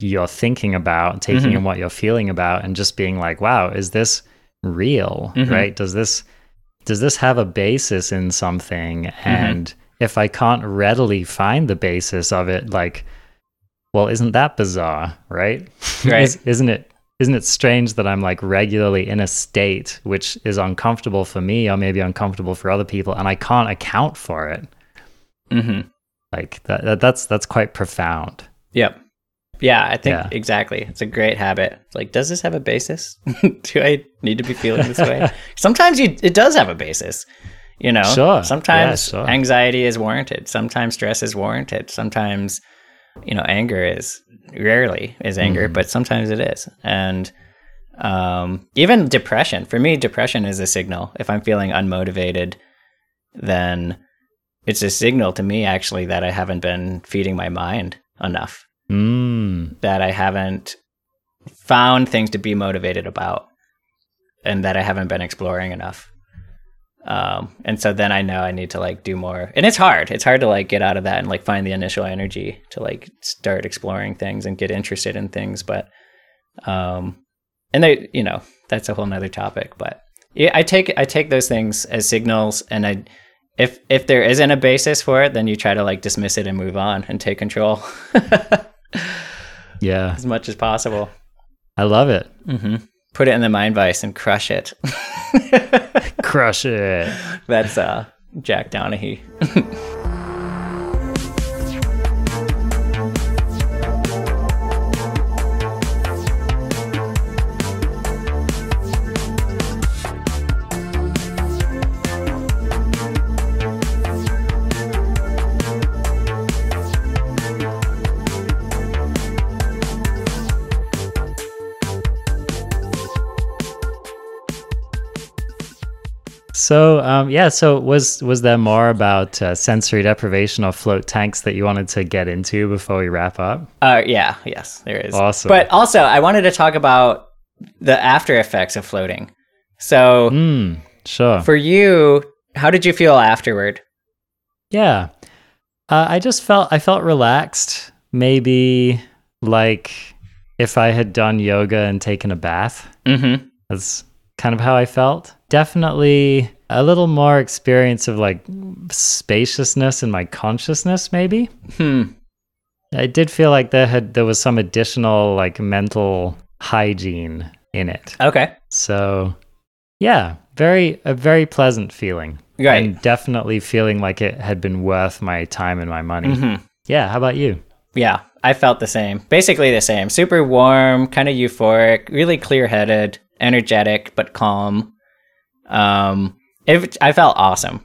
you're thinking about, taking in what you're feeling about, and just being like, wow, is this real? Right? Does this have a basis in something? And if I can't readily find the basis of it, like, well, isn't that bizarre? Right? Right. Isn't it strange that I'm like regularly in a state which is uncomfortable for me or maybe uncomfortable for other people, and I can't account for it? Like that's quite profound. Yep. Yeah, I think exactly. It's a great habit. It's like, does this have a basis? Do I need to be feeling this way? Sometimes it does have a basis. Sure. Sometimes anxiety is warranted. Sometimes stress is warranted. Sometimes anger is anger, but sometimes it is. And even depression, for me, depression is a signal. If I'm feeling unmotivated, then it's a signal to me actually that I haven't been feeding my mind enough, that I haven't found things to be motivated about, and that I haven't been exploring enough. And so then I know I need to like do more, and it's hard to like get out of that and like find the initial energy to like start exploring things and get interested in things. But, and they, that's a whole nother topic, but yeah, I take those things as signals. And if there isn't a basis for it, then you try to like dismiss it and move on and take control. Yeah. As much as possible. I love it. Put it in the mind vice and crush it. Crush it. That's Jack Donaghy. So, so was there more about sensory deprivation or float tanks that you wanted to get into before we wrap up? Yes, there is. Awesome. But also, I wanted to talk about the after effects of floating. So, sure. For you, how did you feel afterward? Yeah. I felt relaxed, maybe like if I had done yoga and taken a bath. That's kind of how I felt. Definitely a little more experience of like spaciousness in my consciousness, maybe. I did feel like there was some additional like mental hygiene in it. Okay. So yeah, a very pleasant feeling. Right. And definitely feeling like it had been worth my time and my money. Mm-hmm. Yeah. How about you? Yeah, I felt the same. Basically the same. Super warm, kind of euphoric, really clear-headed, energetic, but calm. I felt awesome.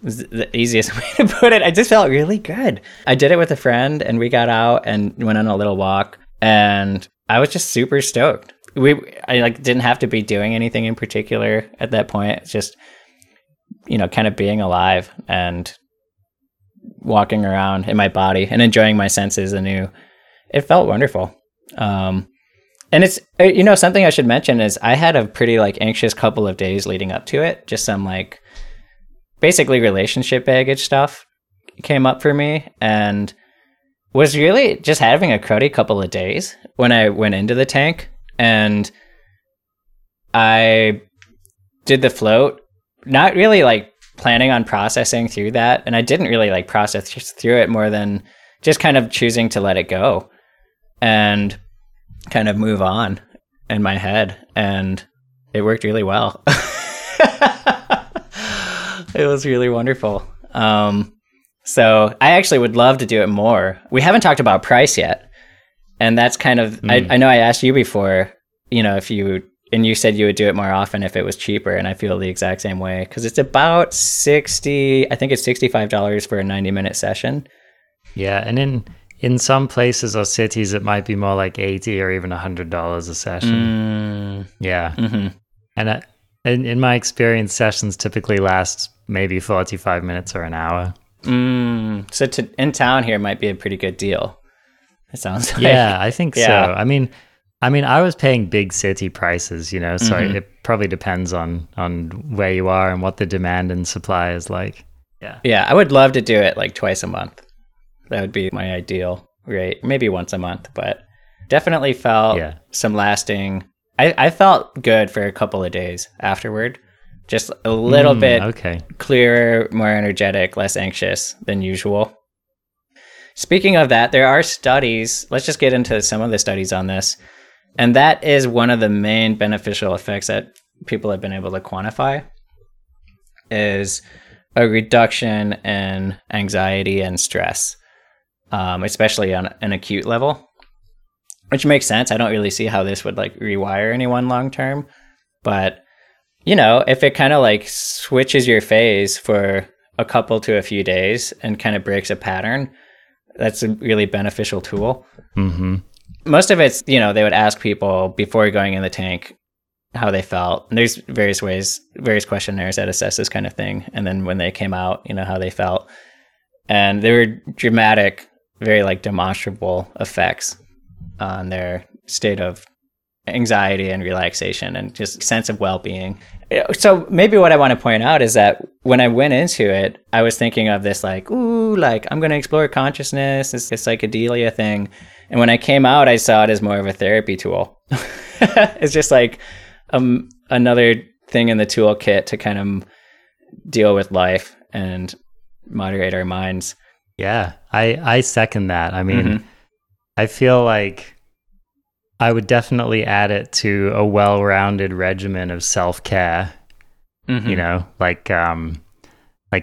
It was the easiest way to put it. I just felt really good. I did it with a friend, and we got out and went on a little walk, and I was just super stoked. I didn't have to be doing anything in particular at that point. It's just, you know, kind of being alive and walking around in my body and enjoying my senses anew. It felt wonderful. And it's, you know, something I should mention is I had a pretty like anxious couple of days leading up to it. Just some like basically relationship baggage stuff came up for me, and was really just having a cruddy couple of days when I went into the tank. And I did the float, not really like planning on processing through that. And I didn't really like process through it more than just kind of choosing to let it go and kind of move on in my head, and it worked really well. It was really wonderful. So I actually would love to do it more. We haven't talked about price yet, and that's kind of I know I asked you before, you know, if you, and you said you would do it more often if it was cheaper, and I feel the exact same way, because it's about $65 for a 90-minute session. Yeah, and in some places or cities, it might be more like $80 or even $100 a session. Mm. Yeah. Mm-hmm. And in my experience, sessions typically last maybe 45 minutes or an hour. Mm. So in town here might be a pretty good deal, it sounds like. Yeah, I think so. I mean, I was paying big city prices, you know, so it probably depends on where you are and what the demand and supply is like. Yeah. Yeah, I would love to do it like twice a month. That would be my ideal rate, maybe once a month, but definitely felt some lasting. I felt good for a couple of days afterward, just a little bit clearer, more energetic, less anxious than usual. Speaking of that, there are studies. Let's just get into some of the studies on this. And that is one of the main beneficial effects that people have been able to quantify is a reduction in anxiety and stress. Especially on an acute level, which makes sense. I don't really see how this would like rewire anyone long term, but you know, if it kind of like switches your phase for a couple to a few days and kind of breaks a pattern, that's a really beneficial tool. Mm-hmm. Most of it's, you know, they would ask people before going in the tank how they felt. And there's various questionnaires that assess this kind of thing. And then when they came out, you know, how they felt. And there were dramatic, very like demonstrable effects on their state of anxiety and relaxation and just sense of well-being. So maybe what I want to point out is that when I went into it, I was thinking of this like, ooh, like I'm going to explore consciousness. It's this psychedelia thing. And when I came out, I saw it as more of a therapy tool. It's just like another thing in the toolkit to kind of deal with life and moderate our minds. Yeah, I second that. I mean, I feel like I would definitely add it to a well-rounded regimen of self-care, you know, like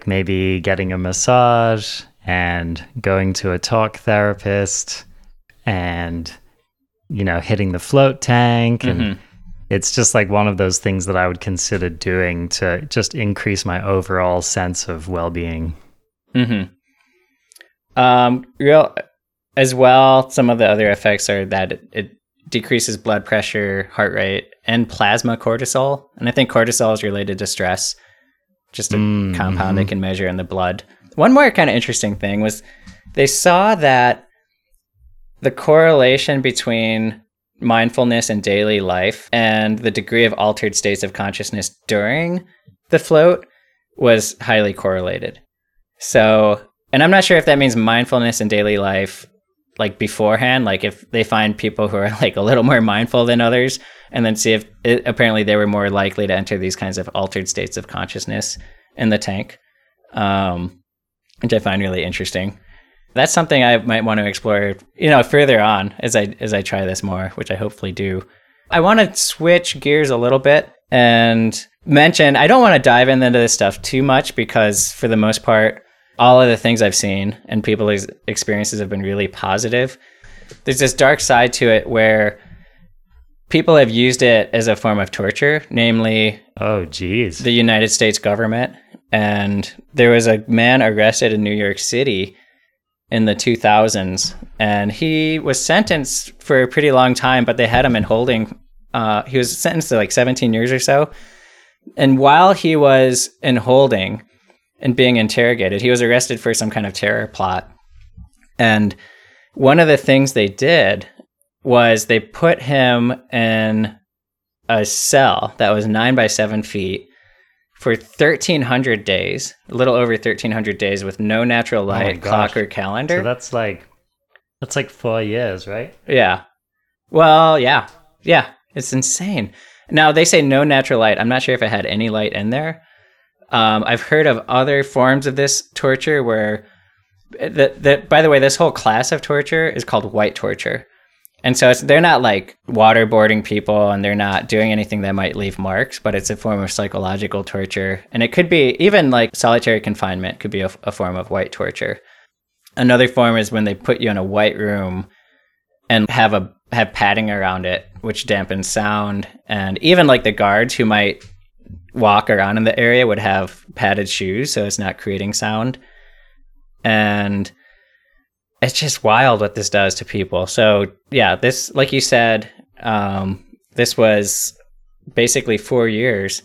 maybe getting a massage and going to a talk therapist and, you know, hitting the float tank. And it's just like one of those things that I would consider doing to just increase my overall sense of well-being. As well, some of the other effects are that it decreases blood pressure, heart rate, and plasma cortisol. And I think cortisol is related to stress, just a compound they can measure in the blood. One more kind of interesting thing was they saw that the correlation between mindfulness in daily life and the degree of altered states of consciousness during the float was highly correlated. So, and I'm not sure if that means mindfulness in daily life, like beforehand, like if they find people who are like a little more mindful than others, and then see if apparently they were more likely to enter these kinds of altered states of consciousness in the tank, which I find really interesting. That's something I might want to explore, you know, further on as I try this more, which I hopefully do. I want to switch gears a little bit and mention, I don't want to dive into this stuff too much because for the most part, all of the things I've seen and people's experiences have been really positive. There's this dark side to it where people have used it as a form of torture, namely, the United States government. And there was a man arrested in New York City in the 2000s, and he was sentenced for a pretty long time, but they had him in holding. He was sentenced to like 17 years or so. And while he was in holding and being interrogated, he was arrested for some kind of terror plot. And one of the things they did was they put him in a cell that was 9 by 7 feet for 1,300 days, a little over 1,300 days with no natural light, clock, or calendar. So that's like 4 years, right? Yeah. Well, yeah. Yeah. It's insane. Now, they say no natural light. I'm not sure if it had any light in there. I've heard of other forms of this torture where, by the way, this whole class of torture is called white torture. And so they're not like waterboarding people, and they're not doing anything that might leave marks, but it's a form of psychological torture. And it could be even like solitary confinement could be a form of white torture. Another form is when they put you in a white room and have padding around it, which dampens sound. And even like the guards who might walk around in the area would have padded shoes, so it's not creating sound. And it's just wild what this does to people. So yeah, this, like you said, this was basically 4 years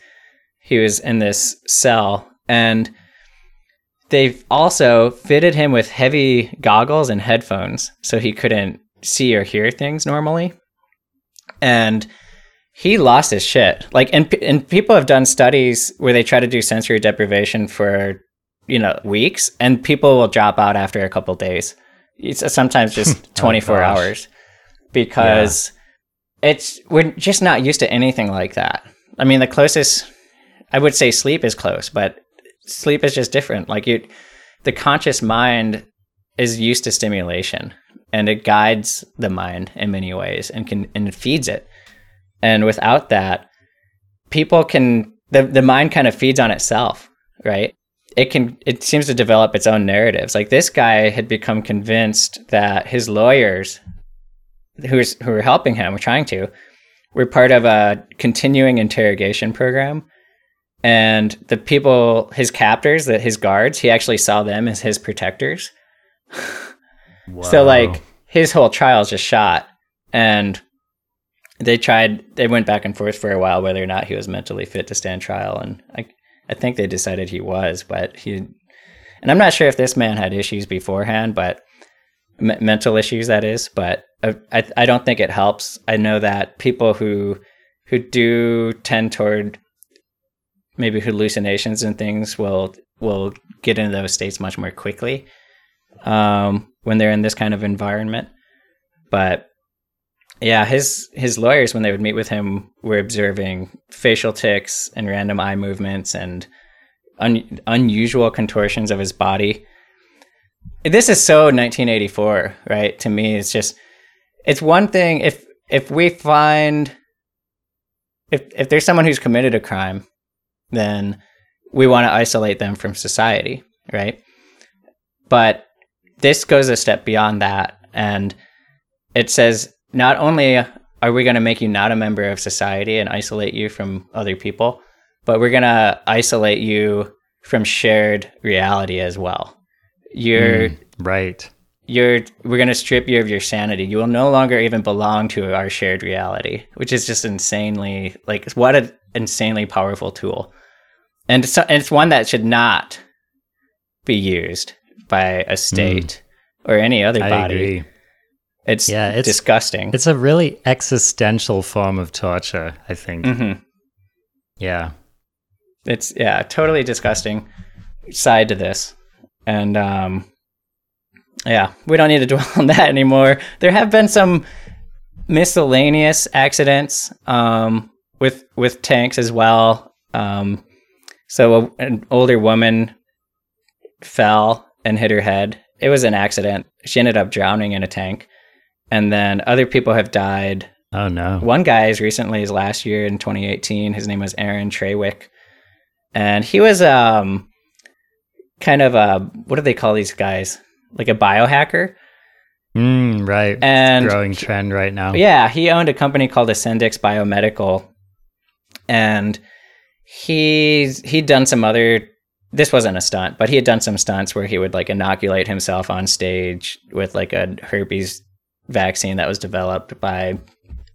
he was in this cell, and they've also fitted him with heavy goggles and headphones so he couldn't see or hear things normally. And he lost his shit. Like, and people have done studies where they try to do sensory deprivation for, you know, weeks, and people will drop out after a couple days. It's sometimes just 24 hours because we're just not used to anything like that. I mean, the closest, I would say sleep is close, but sleep is just different. Like the conscious mind is used to stimulation, and it guides the mind in many ways and it feeds it. And without that, people can, the mind kind of feeds on itself, right? It seems to develop its own narratives. Like, this guy had become convinced that his lawyers who were helping him, were part of a continuing interrogation program. And the people, his captors, that his guards, he actually saw them as his protectors. Wow. So like, his whole trial is just shot. And they went back and forth for a while, whether or not he was mentally fit to stand trial. And I think they decided he was, but and I'm not sure if this man had issues beforehand, but mental issues, that is, but I don't think it helps. I know that people who do tend toward maybe hallucinations and things will get into those states much more quickly when they're in this kind of environment. But yeah, his lawyers, when they would meet with him, were observing facial tics and random eye movements and unusual contortions of his body. This is so 1984, right? To me, it's just, it's one thing if we find, if there's someone who's committed a crime, then we want to isolate them from society, right? But this goes a step beyond that, and it says, not only are we going to make you not a member of society and isolate you from other people, but we're going to isolate you from shared reality as well. We're going to strip you of your sanity. You will no longer even belong to our shared reality, which is just insanely, like, what an insanely powerful tool. And it's one that should not be used by a state or any other body. I agree. It's disgusting. It's a really existential form of torture, I think. Mm-hmm. Yeah. It's, yeah, totally disgusting side to this. And Yeah, we don't need to dwell on that anymore. There have been some miscellaneous accidents with tanks as well. So an older woman fell and hit her head. It was an accident. She ended up drowning in a tank. And then other people have died. Oh, no. One guy as recently as last year in 2018, his name was Aaron Trawick. And he was kind of a, what do they call these guys? Like a biohacker. Right. And it's a growing trend right now. Yeah. He owned a company called Ascendix Biomedical. And he'd done some other, this wasn't a stunt, but he had done some stunts where he would like inoculate himself on stage with like a herpes vaccine that was developed by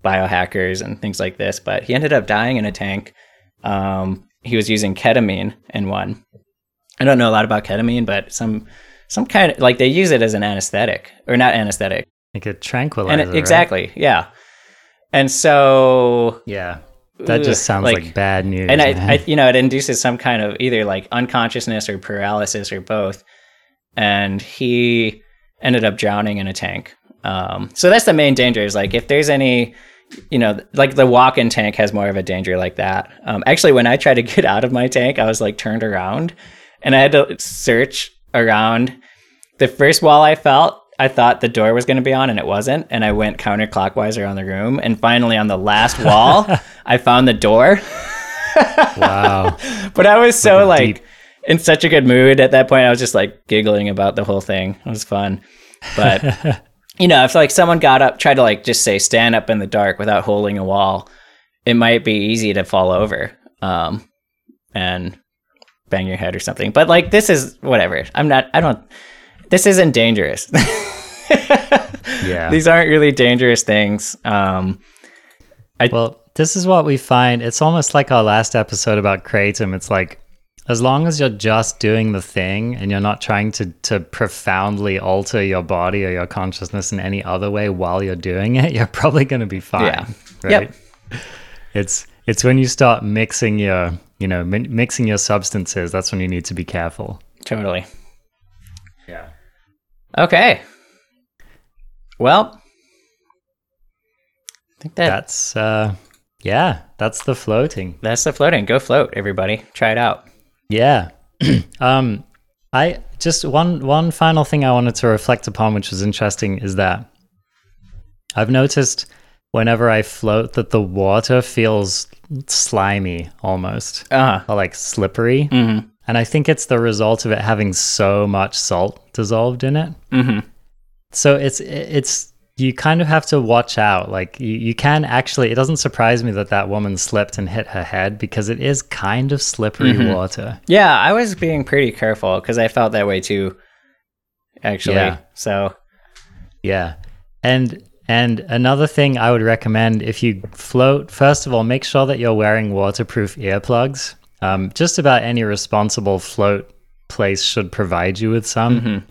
biohackers and things like this. But he ended up dying in a tank. He was using ketamine in one. I don't know a lot about ketamine, but some kind of, like they use it as an anesthetic, or not anesthetic. Like a tranquilizer, and it, exactly, right? Yeah. And so... Yeah, that just sounds like bad news. And it induces some kind of either like unconsciousness or paralysis or both. And he ended up drowning in a tank. So that's the main danger is like if there's any... You know, like the walk-in tank has more of a danger like that. Actually, when I tried to get out of my tank, I was like turned around and I had to search around. The first wall I felt, I thought the door was going to be on and it wasn't. And I went counterclockwise around the room. And finally on the last wall, I found the door. Wow. But I was so like deep. In such a good mood at that point. I was just like giggling about the whole thing. It was fun. But... You know, if like someone got up, tried to like just say stand up in the dark without holding a wall, it might be easy to fall over and bang your head or something. But like this is whatever. This isn't dangerous. Yeah. These aren't really dangerous things. Well, this is what we find. It's almost like our last episode about kratom. It's like, as long as you're just doing the thing and you're not trying to profoundly alter your body or your consciousness in any other way while you're doing it, you're probably going to be fine. Yeah. Right? Yep. It's when you start mixing your, you know, mixing your substances, that's when you need to be careful. Totally. Yeah. Okay. Well, I think that's yeah, that's the floating. That's the floating. Go float, everybody. Try it out. Yeah. I just one final thing I wanted to reflect upon, which was interesting, is that I've noticed whenever I float that the water feels slimy almost, or like slippery. Mm-hmm. And I think it's the result of it having so much salt dissolved in it. Mm-hmm. So it's you kind of have to watch out. Like you can actually, it doesn't surprise me that woman slipped and hit her head because it is kind of slippery water. Yeah, I was being pretty careful because I felt that way too, actually. Yeah. So. Yeah. And another thing I would recommend if you float, first of all, make sure that you're wearing waterproof earplugs. Just about any responsible float place should provide you with some. Mm-hmm.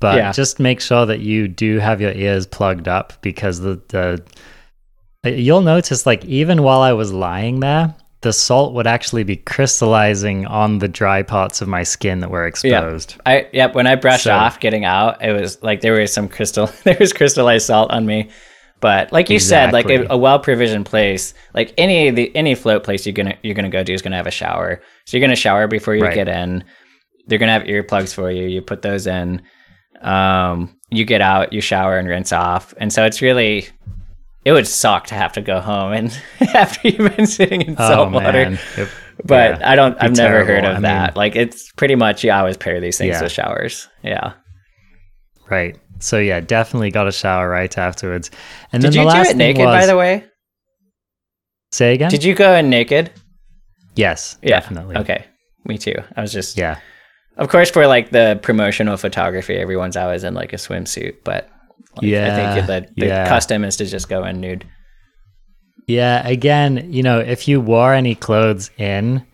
But yeah. Just make sure that you do have your ears plugged up because the you'll notice like even while I was lying there, the salt would actually be crystallizing on the dry parts of my skin that were exposed. Yeah. When I brushed off getting out, it was like there was crystallized salt on me. But like you said, like a well-provisioned place, like any float place you're gonna go to is gonna have a shower. So you're gonna shower before you get in. They're gonna have earplugs for you. You put those in. You get out, you shower and rinse off. And so it would suck to have to go home and after you've been sitting in salt water. Yep. But yeah, I've never heard of that. Like it's pretty much, you always pair these things with showers. Yeah. Right. So yeah, definitely got a shower right afterwards. And did then you do it naked, by the way? Say again? Did you go in naked? Yes, definitely. Okay. Me too. I was just, of course, for like the promotional photography, everyone's always in like a swimsuit, but I think the custom is to just go in nude. Yeah. Again, you know, if you wore any clothes in,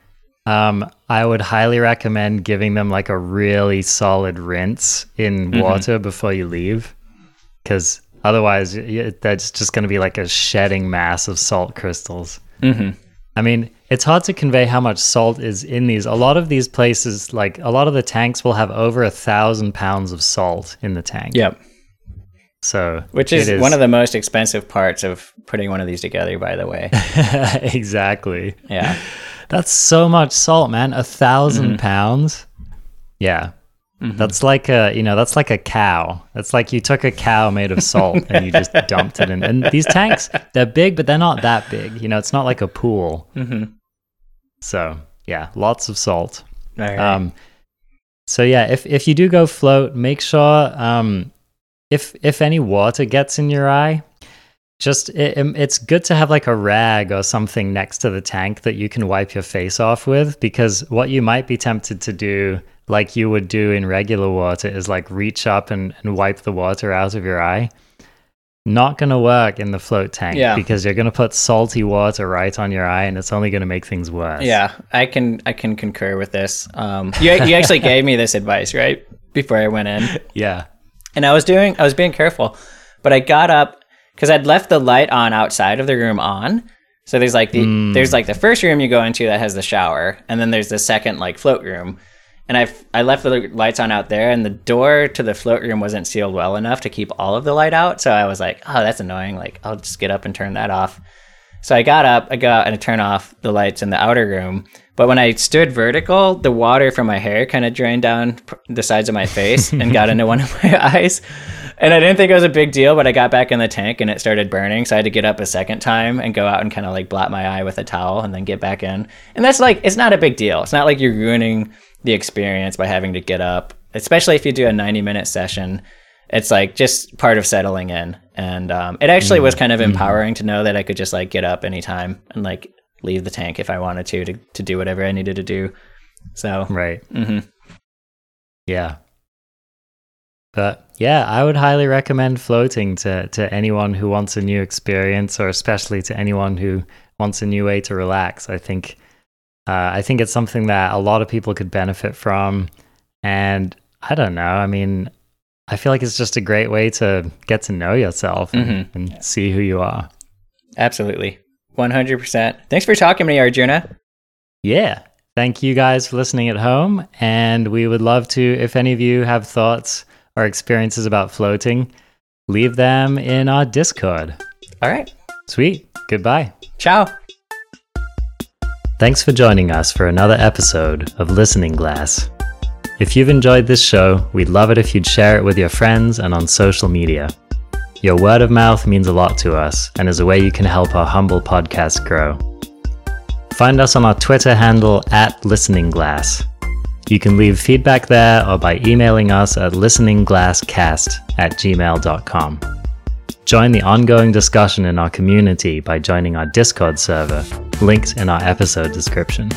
I would highly recommend giving them like a really solid rinse in water before you leave, because otherwise that's just going to be like a shedding mass of salt crystals. Mm-hmm. I mean, it's hard to convey how much salt is in these. A lot of these places, like a lot of the tanks will have over 1,000 pounds of salt in the tank. Yep. So, which is one of the most expensive parts of putting one of these together, by the way. Exactly. Yeah. That's so much salt, man. 1,000 pounds. Yeah. Mm-hmm. That's like a, you know, that's like a cow. That's like you took a cow made of salt and you just dumped it in. And these tanks, they're big, but they're not that big. You know, it's not like a pool. Mm-hmm. So yeah, lots of salt. Right. So yeah, if you do go float, make sure if any water gets in your eye, just it's good to have like a rag or something next to the tank that you can wipe your face off with, because what you might be tempted to do, like you would do in regular water, is like reach up and wipe the water out of your eye. Not going to work in the float tank, yeah, because you're going to put salty water right on your eye and it's only going to make things worse. Yeah, I can concur with this. You actually gave me this advice, right? Before I went in. Yeah. And I was being careful, but I got up because I'd left the light on outside of the room on. So there's like the first room you go into that has the shower, and then there's the second like float room. And I left the lights on out there, and the door to the float room wasn't sealed well enough to keep all of the light out. So I was like, oh, that's annoying. Like, I'll just get up and turn that off. So I got up, I go out, and I turn off the lights in the outer room. But when I stood vertical, the water from my hair kind of drained down the sides of my face and got into one of my eyes. And I didn't think it was a big deal, but I got back in the tank and it started burning. So I had to get up a second time and go out and kind of like blot my eye with a towel and then get back in. And that's like, it's not a big deal. It's not like you're ruining the experience by having to get up, especially if you do a 90-minute session. It's like just part of settling in. And it actually was kind of empowering to know that I could just like get up anytime and like leave the tank if I wanted to do whatever I needed to do. So right. Mm-hmm. Yeah. But yeah, I would highly recommend floating to anyone who wants a new experience, or especially to anyone who wants a new way to relax. I think it's something that a lot of people could benefit from. And I don't know, I mean, I feel like it's just a great way to get to know yourself and see who you are. Absolutely. 100%. Thanks for talking to me, Arjuna. Yeah. Thank you guys for listening at home. And we would love to, if any of you have thoughts or experiences about floating, leave them in our Discord. All right. Sweet. Goodbye. Ciao. Thanks for joining us for another episode of Listening Glass. If you've enjoyed this show, we'd love it if you'd share it with your friends and on social media. Your word of mouth means a lot to us and is a way you can help our humble podcast grow. Find us on our Twitter handle @ListeningGlass. You can leave feedback there or by emailing us at listeningglasscast@gmail.com. Join the ongoing discussion in our community by joining our Discord server, linked in our episode description.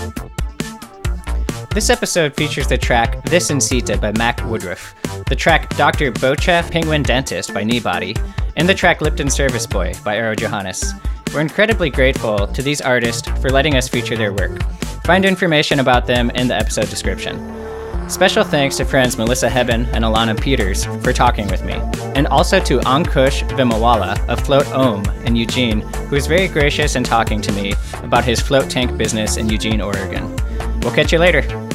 This episode features the track This in Sita by Mac Woodruff, the track Dr. Bocha Penguin Dentist by Kneebody, and the track Lipton Service Boy by Aero Johannes. We're incredibly grateful to these artists for letting us feature their work. Find information about them in the episode description. Special thanks to friends Melissa Heaven and Alana Peters for talking with me, and also to Ankush Vimawala of Float Om in Eugene, who was very gracious in talking to me about his float tank business in Eugene, Oregon. We'll catch you later.